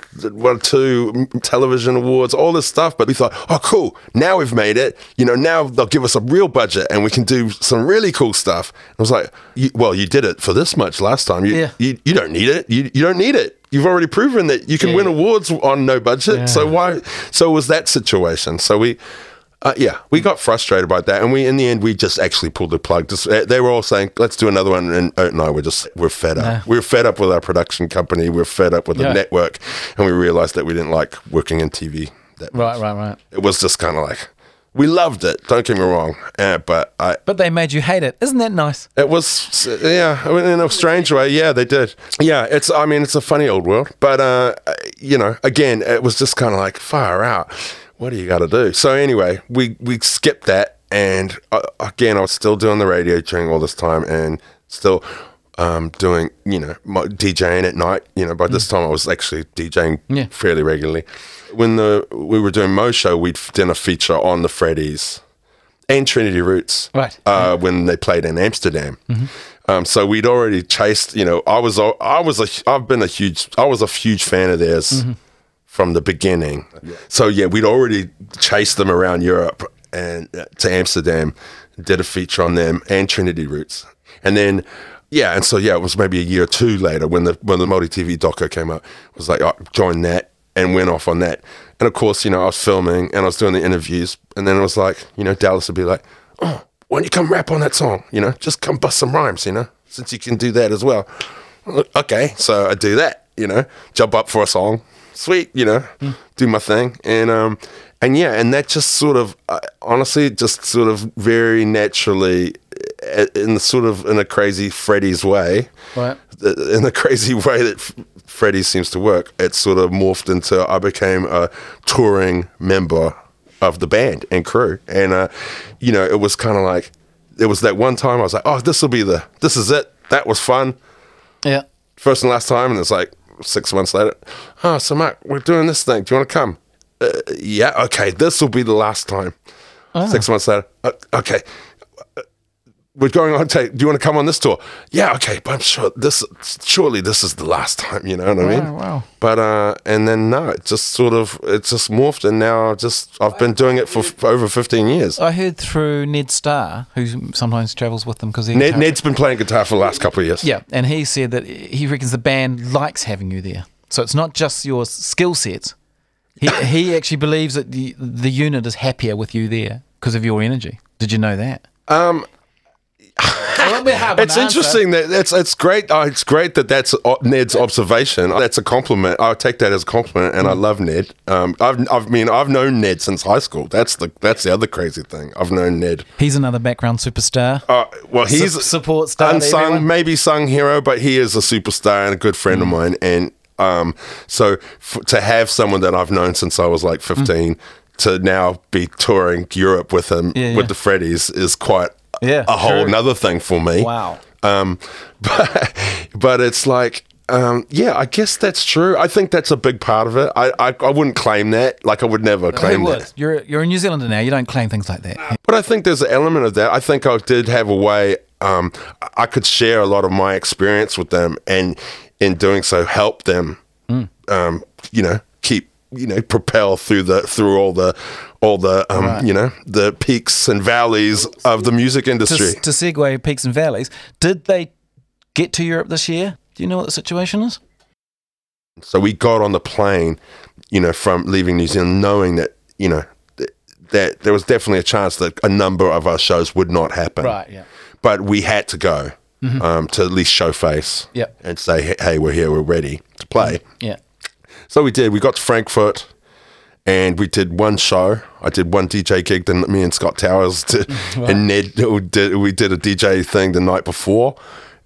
two Television Awards. All this stuff, but we thought, oh, cool. Now we've made it. You know, now they'll give us a real budget and we can do some really cool stuff. I was like, you, well, you did it for this much last time. You, yeah. you, you don't need it. You, you don't need it. You've already proven that you can yeah. win awards on no budget. Yeah. So why? So it was that situation. So we. Uh, yeah, we got frustrated by that, and we, in the end, we just actually pulled the plug. Just, they were all saying, "Let's do another one," and Oat and I were just, we're fed up. No. We were fed up with our production company. We were fed up with the yeah. network, and we realized that we didn't like working in T V that much. Right, right, right. It was just kind of like, we loved it. Don't get me wrong, uh, but I. But they made you hate it. Isn't that nice? It was, yeah, in a strange way. Yeah, they did. Yeah, it's. I mean, it's a funny old world, but uh, you know, again, it was just kind of like far out. What do you got to do? So anyway, we, we skipped that. And uh, again, I was still doing the radio during all this time and still um, doing, you know, my DJing at night. You know, by this mm. time I was actually DJing yeah. fairly regularly. When the we were doing Mo Show, we'd done a feature on the Freddy's and Trinity Roots right. uh, mm. when they played in Amsterdam. Mm-hmm. Um, so we'd already chased, you know, I was, I was, a, I've been a huge, I was a huge fan of theirs. Mm-hmm. From the beginning. Yeah. So, yeah, we'd already chased them around Europe and uh, to Amsterdam, did a feature on them and Trinity Roots. And then, yeah, and so, yeah, it was maybe a year or two later when the when the Multi-T V doco came up. It was like, I joined that and went off on that. And, of course, you know, I was filming and I was doing the interviews. And then it was like, you know, Dallas would be like, oh, why don't you come rap on that song? You know, just come bust some rhymes, you know, since you can do that as well. Okay, so I do that, you know, jump up for a song. Sweet, you know, mm. do my thing. And, um, and yeah, and that just sort of, uh, honestly, just sort of very naturally, uh, in the sort of, in a crazy Freddy's way, right. th- in the crazy way that f- Freddy's seems to work, it sort of morphed into, I became a touring member of the band and crew. And, uh, you know, it was kind of like, it was that one time I was like, oh, this will be the, this is it. That was fun. Yeah. First and last time. And it's like, six months later, oh, so Mark, we're doing this thing. Do you want to come? Uh, yeah, okay, this will be the last time. Oh. Six months later, uh, okay, uh, we're going on tape. Do you want to come on this tour? Yeah, okay, but I'm sure this, surely this is the last time, you know what I yeah, mean? Wow. But, uh, and then no, it just sort of, it just morphed, and now just, I've been doing it for f- over fifteen years. I heard through Ned Star, who sometimes travels with them because he. Ned, Ned's been playing guitar for the last couple of years. Yeah, and he said that he reckons the band likes having you there. So it's not just your skill sets. He, he actually believes that the, the unit is happier with you there because of your energy. Did you know that? Um... It's interesting that that's it's great. Oh, it's great that that's Ned's observation. That's a compliment. I take that as a compliment, and mm. I love Ned. Um, I've, I mean, I've known Ned since high school. That's the that's the other crazy thing. I've known Ned. He's another background superstar. Uh, well, he's Su- support star, unsung, maybe sung hero, but he is a superstar and a good friend mm. of mine. And um, so f- to have someone that I've known since I was like fifteen mm. to now be touring Europe with him yeah, with yeah. the Freddies is quite. Yeah, a whole true. Nother thing for me. Wow. Um, but, but it's like, um, yeah, I guess that's true. I think that's a big part of it. I, I, I wouldn't claim that. Like, I would never claim would. That. You're you're a New Zealander now. You don't claim things like that. Uh, but I think there's an element of that. I think I did have a way. Um, I could share a lot of my experience with them, and in doing so, help them. Mm. Um, you know, keep. You know, propel through the through all the all the um, right. you know, the peaks and valleys of the music industry. To, to segue peaks and valleys, did they get to Europe this year? Do you know what the situation is? So we got on the plane, you know, from leaving New Zealand, knowing that you know th- that there was definitely a chance that a number of our shows would not happen. Right. Yeah. But we had to go mm-hmm. um, to at least show face. Yep. And say, hey, we're here, we're ready to play. Mm-hmm. Yeah. So we did. We got to Frankfurt, and we did one show. I did one D J gig. Then me and Scott Towers did, wow. and Ned did, we did a D J thing the night before,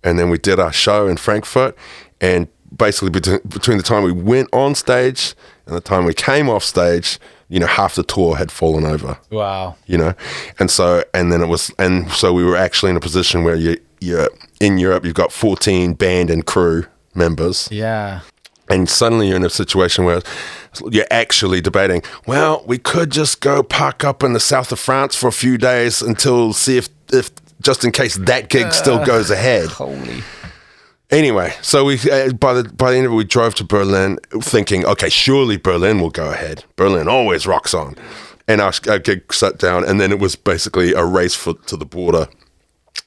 and then we did our show in Frankfurt. And basically, between, between the time we went on stage and the time we came off stage, you know, half the tour had fallen over. Wow. You know, and so and then it was, and so we were actually in a position where you you're in Europe. You've got fourteen band and crew members. Yeah. And suddenly you're in a situation where you're actually debating, well, we could just go park up in the south of France for a few days until see if, if just in case that gig uh, still goes ahead. Holy. Anyway, so we uh, by the by the end of it, we drove to Berlin thinking, okay, surely Berlin will go ahead. Berlin always rocks on. And our, our gig shut down, and then it was basically a race for, to the border,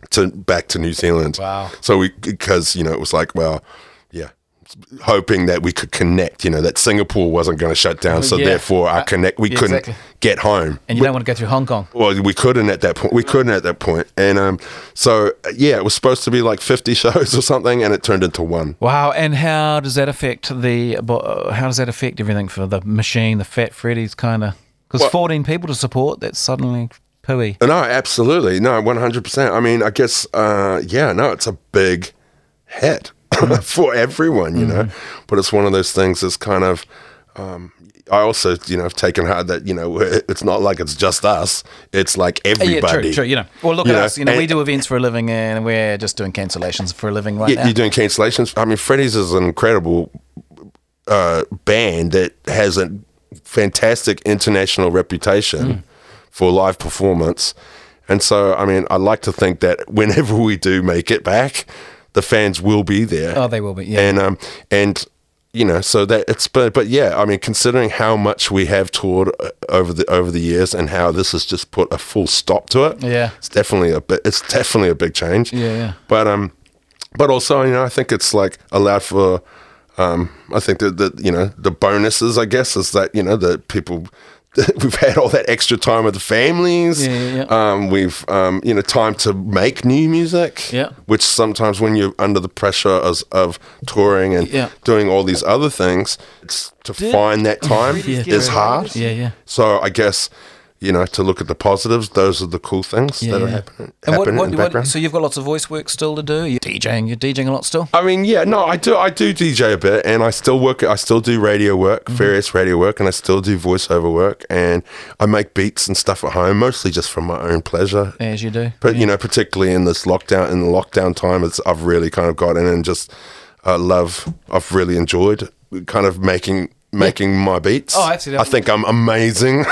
to back to New Zealand. Wow. So we, because, you know, it was like, well, yeah, hoping that we could connect, you know, that Singapore wasn't going to shut down. So yeah. therefore our connect, we yeah, couldn't exactly. get home. And you we, don't want to go through Hong Kong. Well, we couldn't at that point. We couldn't at that point. And um, so, yeah, it was supposed to be like fifty shows or something, and it turned into one. Wow. And how does that affect the, how does that affect everything for the machine, the Fat Freddy's kind of, because well, fourteen people to support, that's suddenly... Hooey. No, absolutely. No, one hundred percent. I mean, I guess, uh, yeah, no, it's a big hit mm. for everyone, you mm. know, but it's one of those things that's kind of, um, I also, you know, have taken heart that, you know, it's not like it's just us. It's like everybody. Yeah, true, true, you know. Well, look you at know, us. You know, and, we do events for a living, and we're just doing cancellations for a living right yeah, now. You're doing cancellations? I mean, Freddy's is an incredible uh, band that has a fantastic international reputation. Mm. For live performance. And so, I mean, I like to think that whenever we do make it back, the fans will be there. Oh, they will be, yeah. And, um, and you know, so that it's, but, but yeah, I mean, considering how much we have toured over the over the years and how this has just put a full stop to it, yeah, it's definitely a bit, it's definitely a big change. Yeah, yeah. But, um, but also, you know, I think it's like allowed for, um, I think that, that, you know, the bonuses, I guess, is that, you know, that people... We've had all that extra time with the families. Yeah, yeah, yeah. Um, we've, um, you know, time to make new music, yeah. which sometimes when you're under the pressure of, of touring and yeah. doing all these other things, it's to Dude. find that time yeah. is hard. Yeah, yeah. So I guess, you know, to look at the positives, those are the cool things yeah, that yeah. are happening, and happening what, what, in the background. What, so you've got lots of voice work still to do. You're DJing. You're DJing a lot still. I mean, yeah, no, I do. I do D J a bit, and I still work. I still do radio work, mm-hmm. various radio work, and I still do voiceover work, and I make beats and stuff at home, mostly just for my own pleasure. As you do, but yeah. you know, particularly in this lockdown, in the lockdown time, it's I've really kind of gotten in and just uh, love. I've really enjoyed kind of making making yeah. my beats. Oh, absolutely. I think I'm amazing.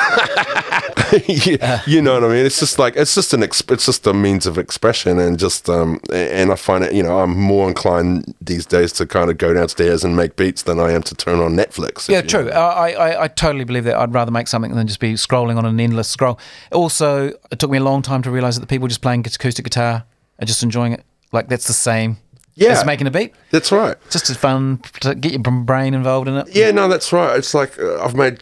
you, uh, you know what I mean? It's just like it's just an exp- it's just a means of expression, and just um and I find it, you know, I'm more inclined these days to kind of go downstairs and make beats than I am to turn on Netflix. Yeah, true. I, I I totally believe that. I'd rather make something than just be scrolling on an endless scroll. Also, it took me a long time to realise that the people just playing acoustic guitar and just enjoying it, like that's the same. Yeah, it's making a beat. That's right. It's just as fun to get your brain involved in it. Yeah, no, that's right. It's like uh, I've made.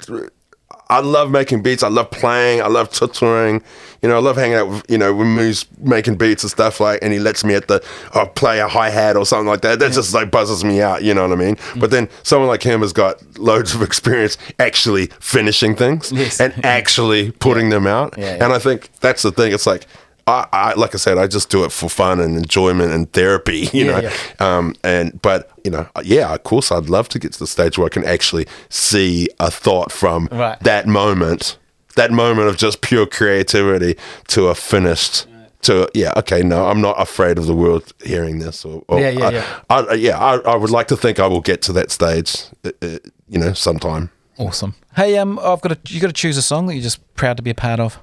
I love making beats. I love playing. I love tutoring. You know, I love hanging out with, you know, when Moo's making beats and stuff like, and he lets me at the, I'll play a hi-hat or something like that. That yeah. just like buzzes me out, you know what I mean? Mm. But then someone like him has got loads of experience actually finishing things yes. and actually putting yeah. them out. Yeah, yeah. And I think that's the thing. It's like, I, I like I said, I just do it for fun and enjoyment and therapy, you yeah, know. Yeah. Um, and but you know, yeah, of course, I'd love to get to the stage where I can actually see a thought from right. that moment, that moment of just pure creativity to a finished. To yeah, okay, no, I'm not afraid of the world hearing this. Or, or yeah, yeah, I, yeah. I, yeah, I, I would like to think I will get to that stage, uh, uh, you know, sometime. Awesome. Hey, um, I've got to, you got to choose a song that you're just proud to be a part of.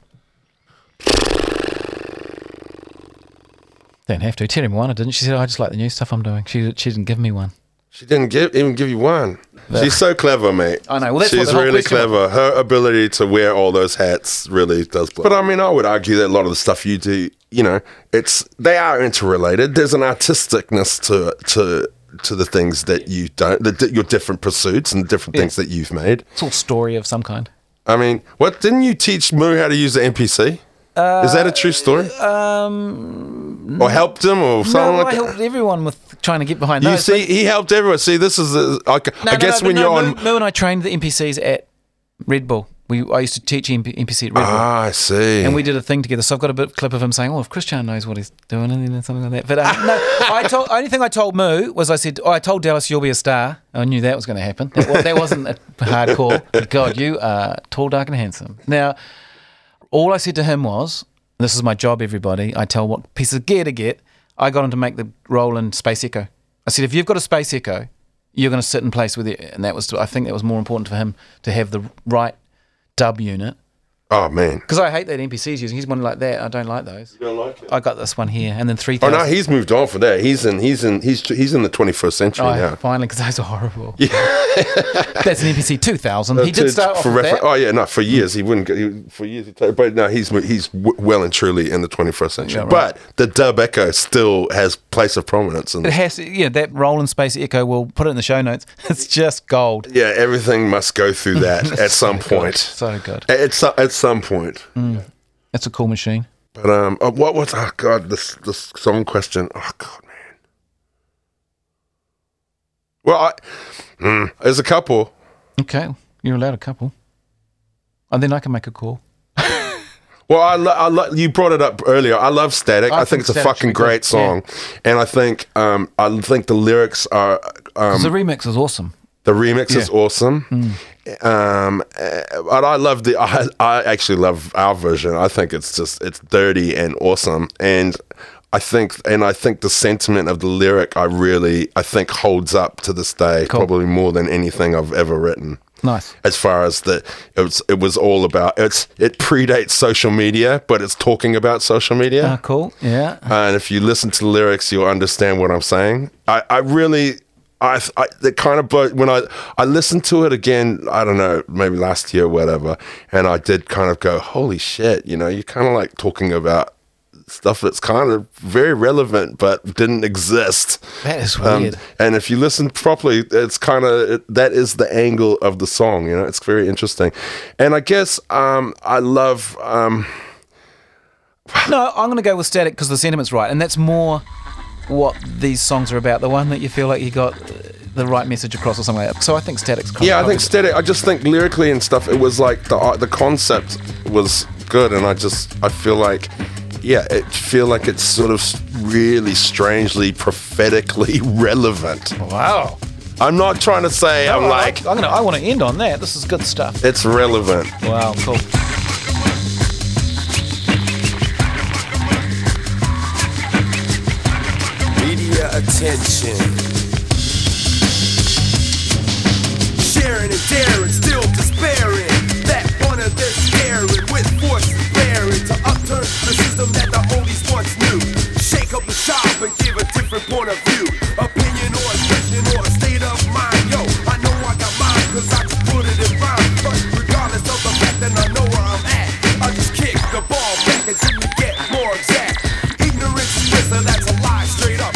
Don't have to. Terry Moana didn't. She said, oh, I just like the new stuff I'm doing. She she didn't give me one. She didn't give even give you one. But she's so clever, mate. I know. Well, that's she's really clever. Of- Her ability to wear all those hats really does blow. But I mean, I would argue that a lot of the stuff you do, you know, it's they are interrelated. There's an artisticness to to to the things that you don't, the, your different pursuits and the different yeah. things that you've made. It's all story of some kind. I mean, what didn't you teach Moo how to use the N P C? Uh, Is that a true story? Um, or helped him or something no, like that? I helped everyone with trying to get behind those. You see, he helped everyone. See, this is... A, I, no, I guess no, no, when no, you're no, on... Moo and I trained the N P Cs at Red Bull. We I used to teach N P C at Red Bull. Ah, I see. And we did a thing together. So I've got a bit clip of him saying, oh, if Christiane knows what he's doing and something like that. But um, no, I told, only thing I told Moo was I said, oh, I told Dallas you'll be a star. I knew that was going to happen. That, that wasn't a hardcore. God, you are tall, dark and handsome. Now... All I said to him was, this is my job, everybody. I tell what piece of gear to get. I got him to make the Roland Space Echo. I said, if you've got a Space Echo, you're going to sit in place with it. And that was, I think that was more important for him to have the right dub unit Oh, man. Because I hate that N P C's using. He's one like that. I don't like those. You don't like it? I got this one here. And then three thousand. Oh, no, he's moved on for that. He's in He's in, He's. He's in the twenty-first century oh, now. Finally, because those are horrible. Yeah. That's an N P C two thousand. No, he did start off for with that. Oh, yeah, no, for years. He wouldn't. He, for years. He told, but no, he's he's w- well and truly in the twenty-first century. Yeah, right. But the dub echo still has place of prominence. In it has. Yeah, that Roland Space Echo, we'll put it in the show notes. It's just gold. Yeah, everything must go through that at some so point. Good. So good. It's, it's some point. Mm. That's a cool machine. But um, oh, what was oh god this this song question? Oh god, man. Well, I, mm, there's a couple. Okay, you're allowed a couple, and then I can make a call. Well, I, lo- I lo- you brought it up earlier. I love Static. I, I think, think it's a fucking great song, yeah. And I think um, I think the lyrics are. Um, the remix is awesome. The remix yeah. is awesome. Mm. Um, but I love the. I, I actually love our version. I think it's just it's dirty and awesome, and I think and I think the sentiment of the lyric I really I think holds up to this day, cool. probably more than anything I've ever written. Nice. As far as the it was, it was all about it's it predates social media, but it's talking about social media. Ah, uh, cool. Yeah. Uh, and if you listen to the lyrics, you'll understand what I'm saying. I, I really. I, I it kind of blow when I I listened to it again. I don't know, maybe last year or whatever, and I did kind of go, holy shit! You know, you're kind of like talking about stuff that's kind of very relevant but didn't exist. That is weird. Um, and if you listen properly, it's kind of it, that is the angle of the song. You know, it's very interesting. And I guess um, I love. Um, no, I'm going to go with Static because the sentiment's right, and that's more. What these songs are about, the one that you feel like you got the right message across or something like that. So I think Static's kind yeah, of I think Static, I just think lyrically and stuff, it was like the uh, the concept was good, and I just, I feel like, yeah, it feel like it's sort of really strangely, prophetically relevant. Wow. I'm not trying to say, no, I'm no, like... I'm gonna, I want to end on that. This is good stuff. It's relevant. Wow, cool. Attention. Sharing and daring, still despairing. That one of them scaring with force and bearing to upturn the system that the oldies once knew. Shake up the shop and give a different point of view. Opinion or expression or state of mind. Yo, I know I got mine cause I just put it in rhyme. But regardless of the fact that I know where I'm at, I just kick the ball back and see me get more exact. Ignorance is prison, that's a lie straight up.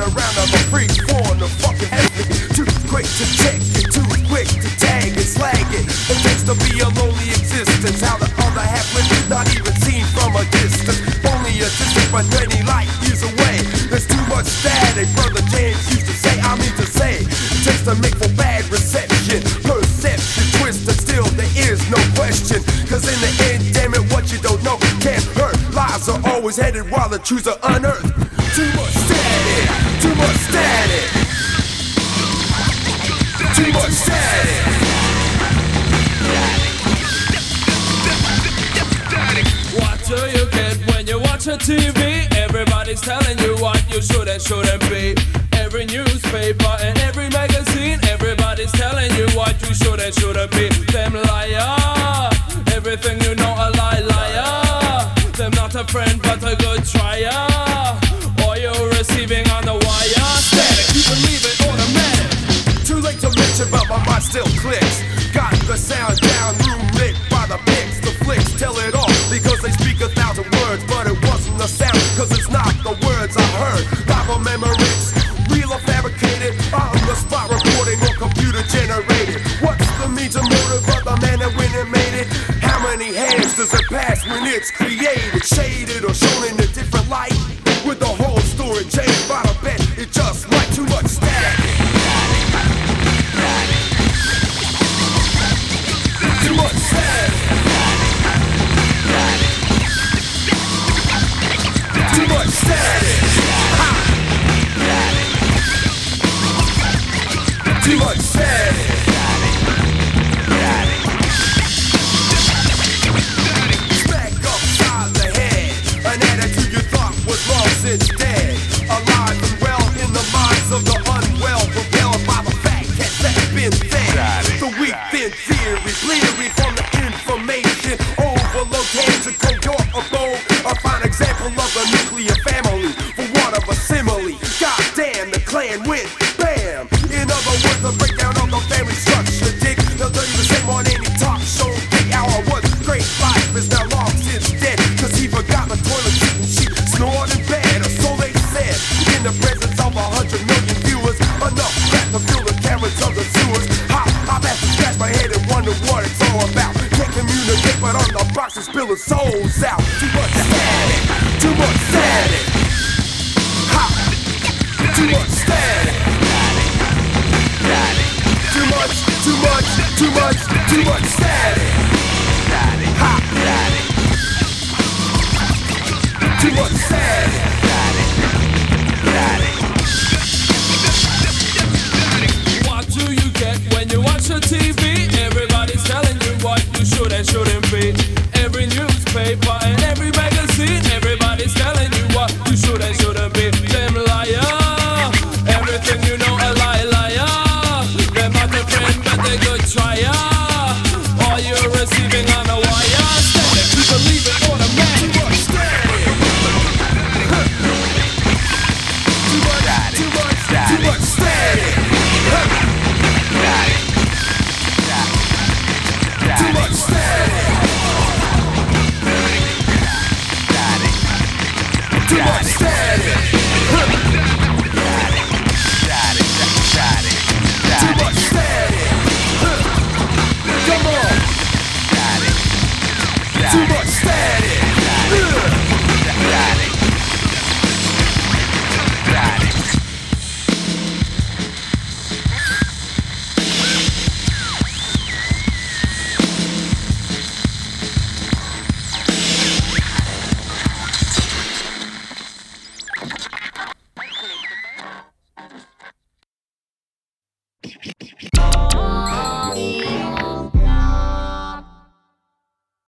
Around I'm a freak for the fucking epic. Too quick to check it, too quick to tag and slag it. It takes to be a lonely existence. How the other half lived, not even seen from a distance. Only a distance, but many light years away. There's too much static, brother James used to say. I mean to say, it takes to make for bad reception. Perception twisted, still there is no question. Cause in the end, damn it, what you don't know can't hurt. Lies are always headed while the truths are unearthed. Too much static. Too much static. Too much static. What do you get when you watch a T V? Everybody's telling you what you should and shouldn't be. Every newspaper and every magazine, everybody's telling you what you should and shouldn't be. Them liar. Everything you know a lie, liar. Them not a friend but a good trier. Receiving on the wire. Static, you believe it automatic. Too late to mention, but my mind still clicks. Got the sound down, room lit by the pics. The flicks tell it all because they speak a thousand words, but it wasn't the sound, cause it's not the words I heard. Live on memories, real or fabricated. On the spot recording or computer generated. What's the major motive of the man that went and made it? How many hands does it pass when it's created? Shaded or shown in a different light? With the whole story changed by the bed, it just like too much static. Too much static. Too much static. Ha. Too much static. Smack upside the head, an attitude. goes out. Too much static, too much static. Hop, too much static. Too much, too much, too much, too much static. Hop, too much static. What do you get when you watch the T V? Everybody's telling you what you should and shouldn't be. Every newspaper and every magazine, everybody's telling you what you should and shouldn't be. Them liar, everything you know a lie, liar. Them not a friend but they good trier. All you're receiving on a wire. Static, you believe it on a man. Too much static. Too much, too much, too much static. Too much static. Too much static. Too much static. Come on. Too much static.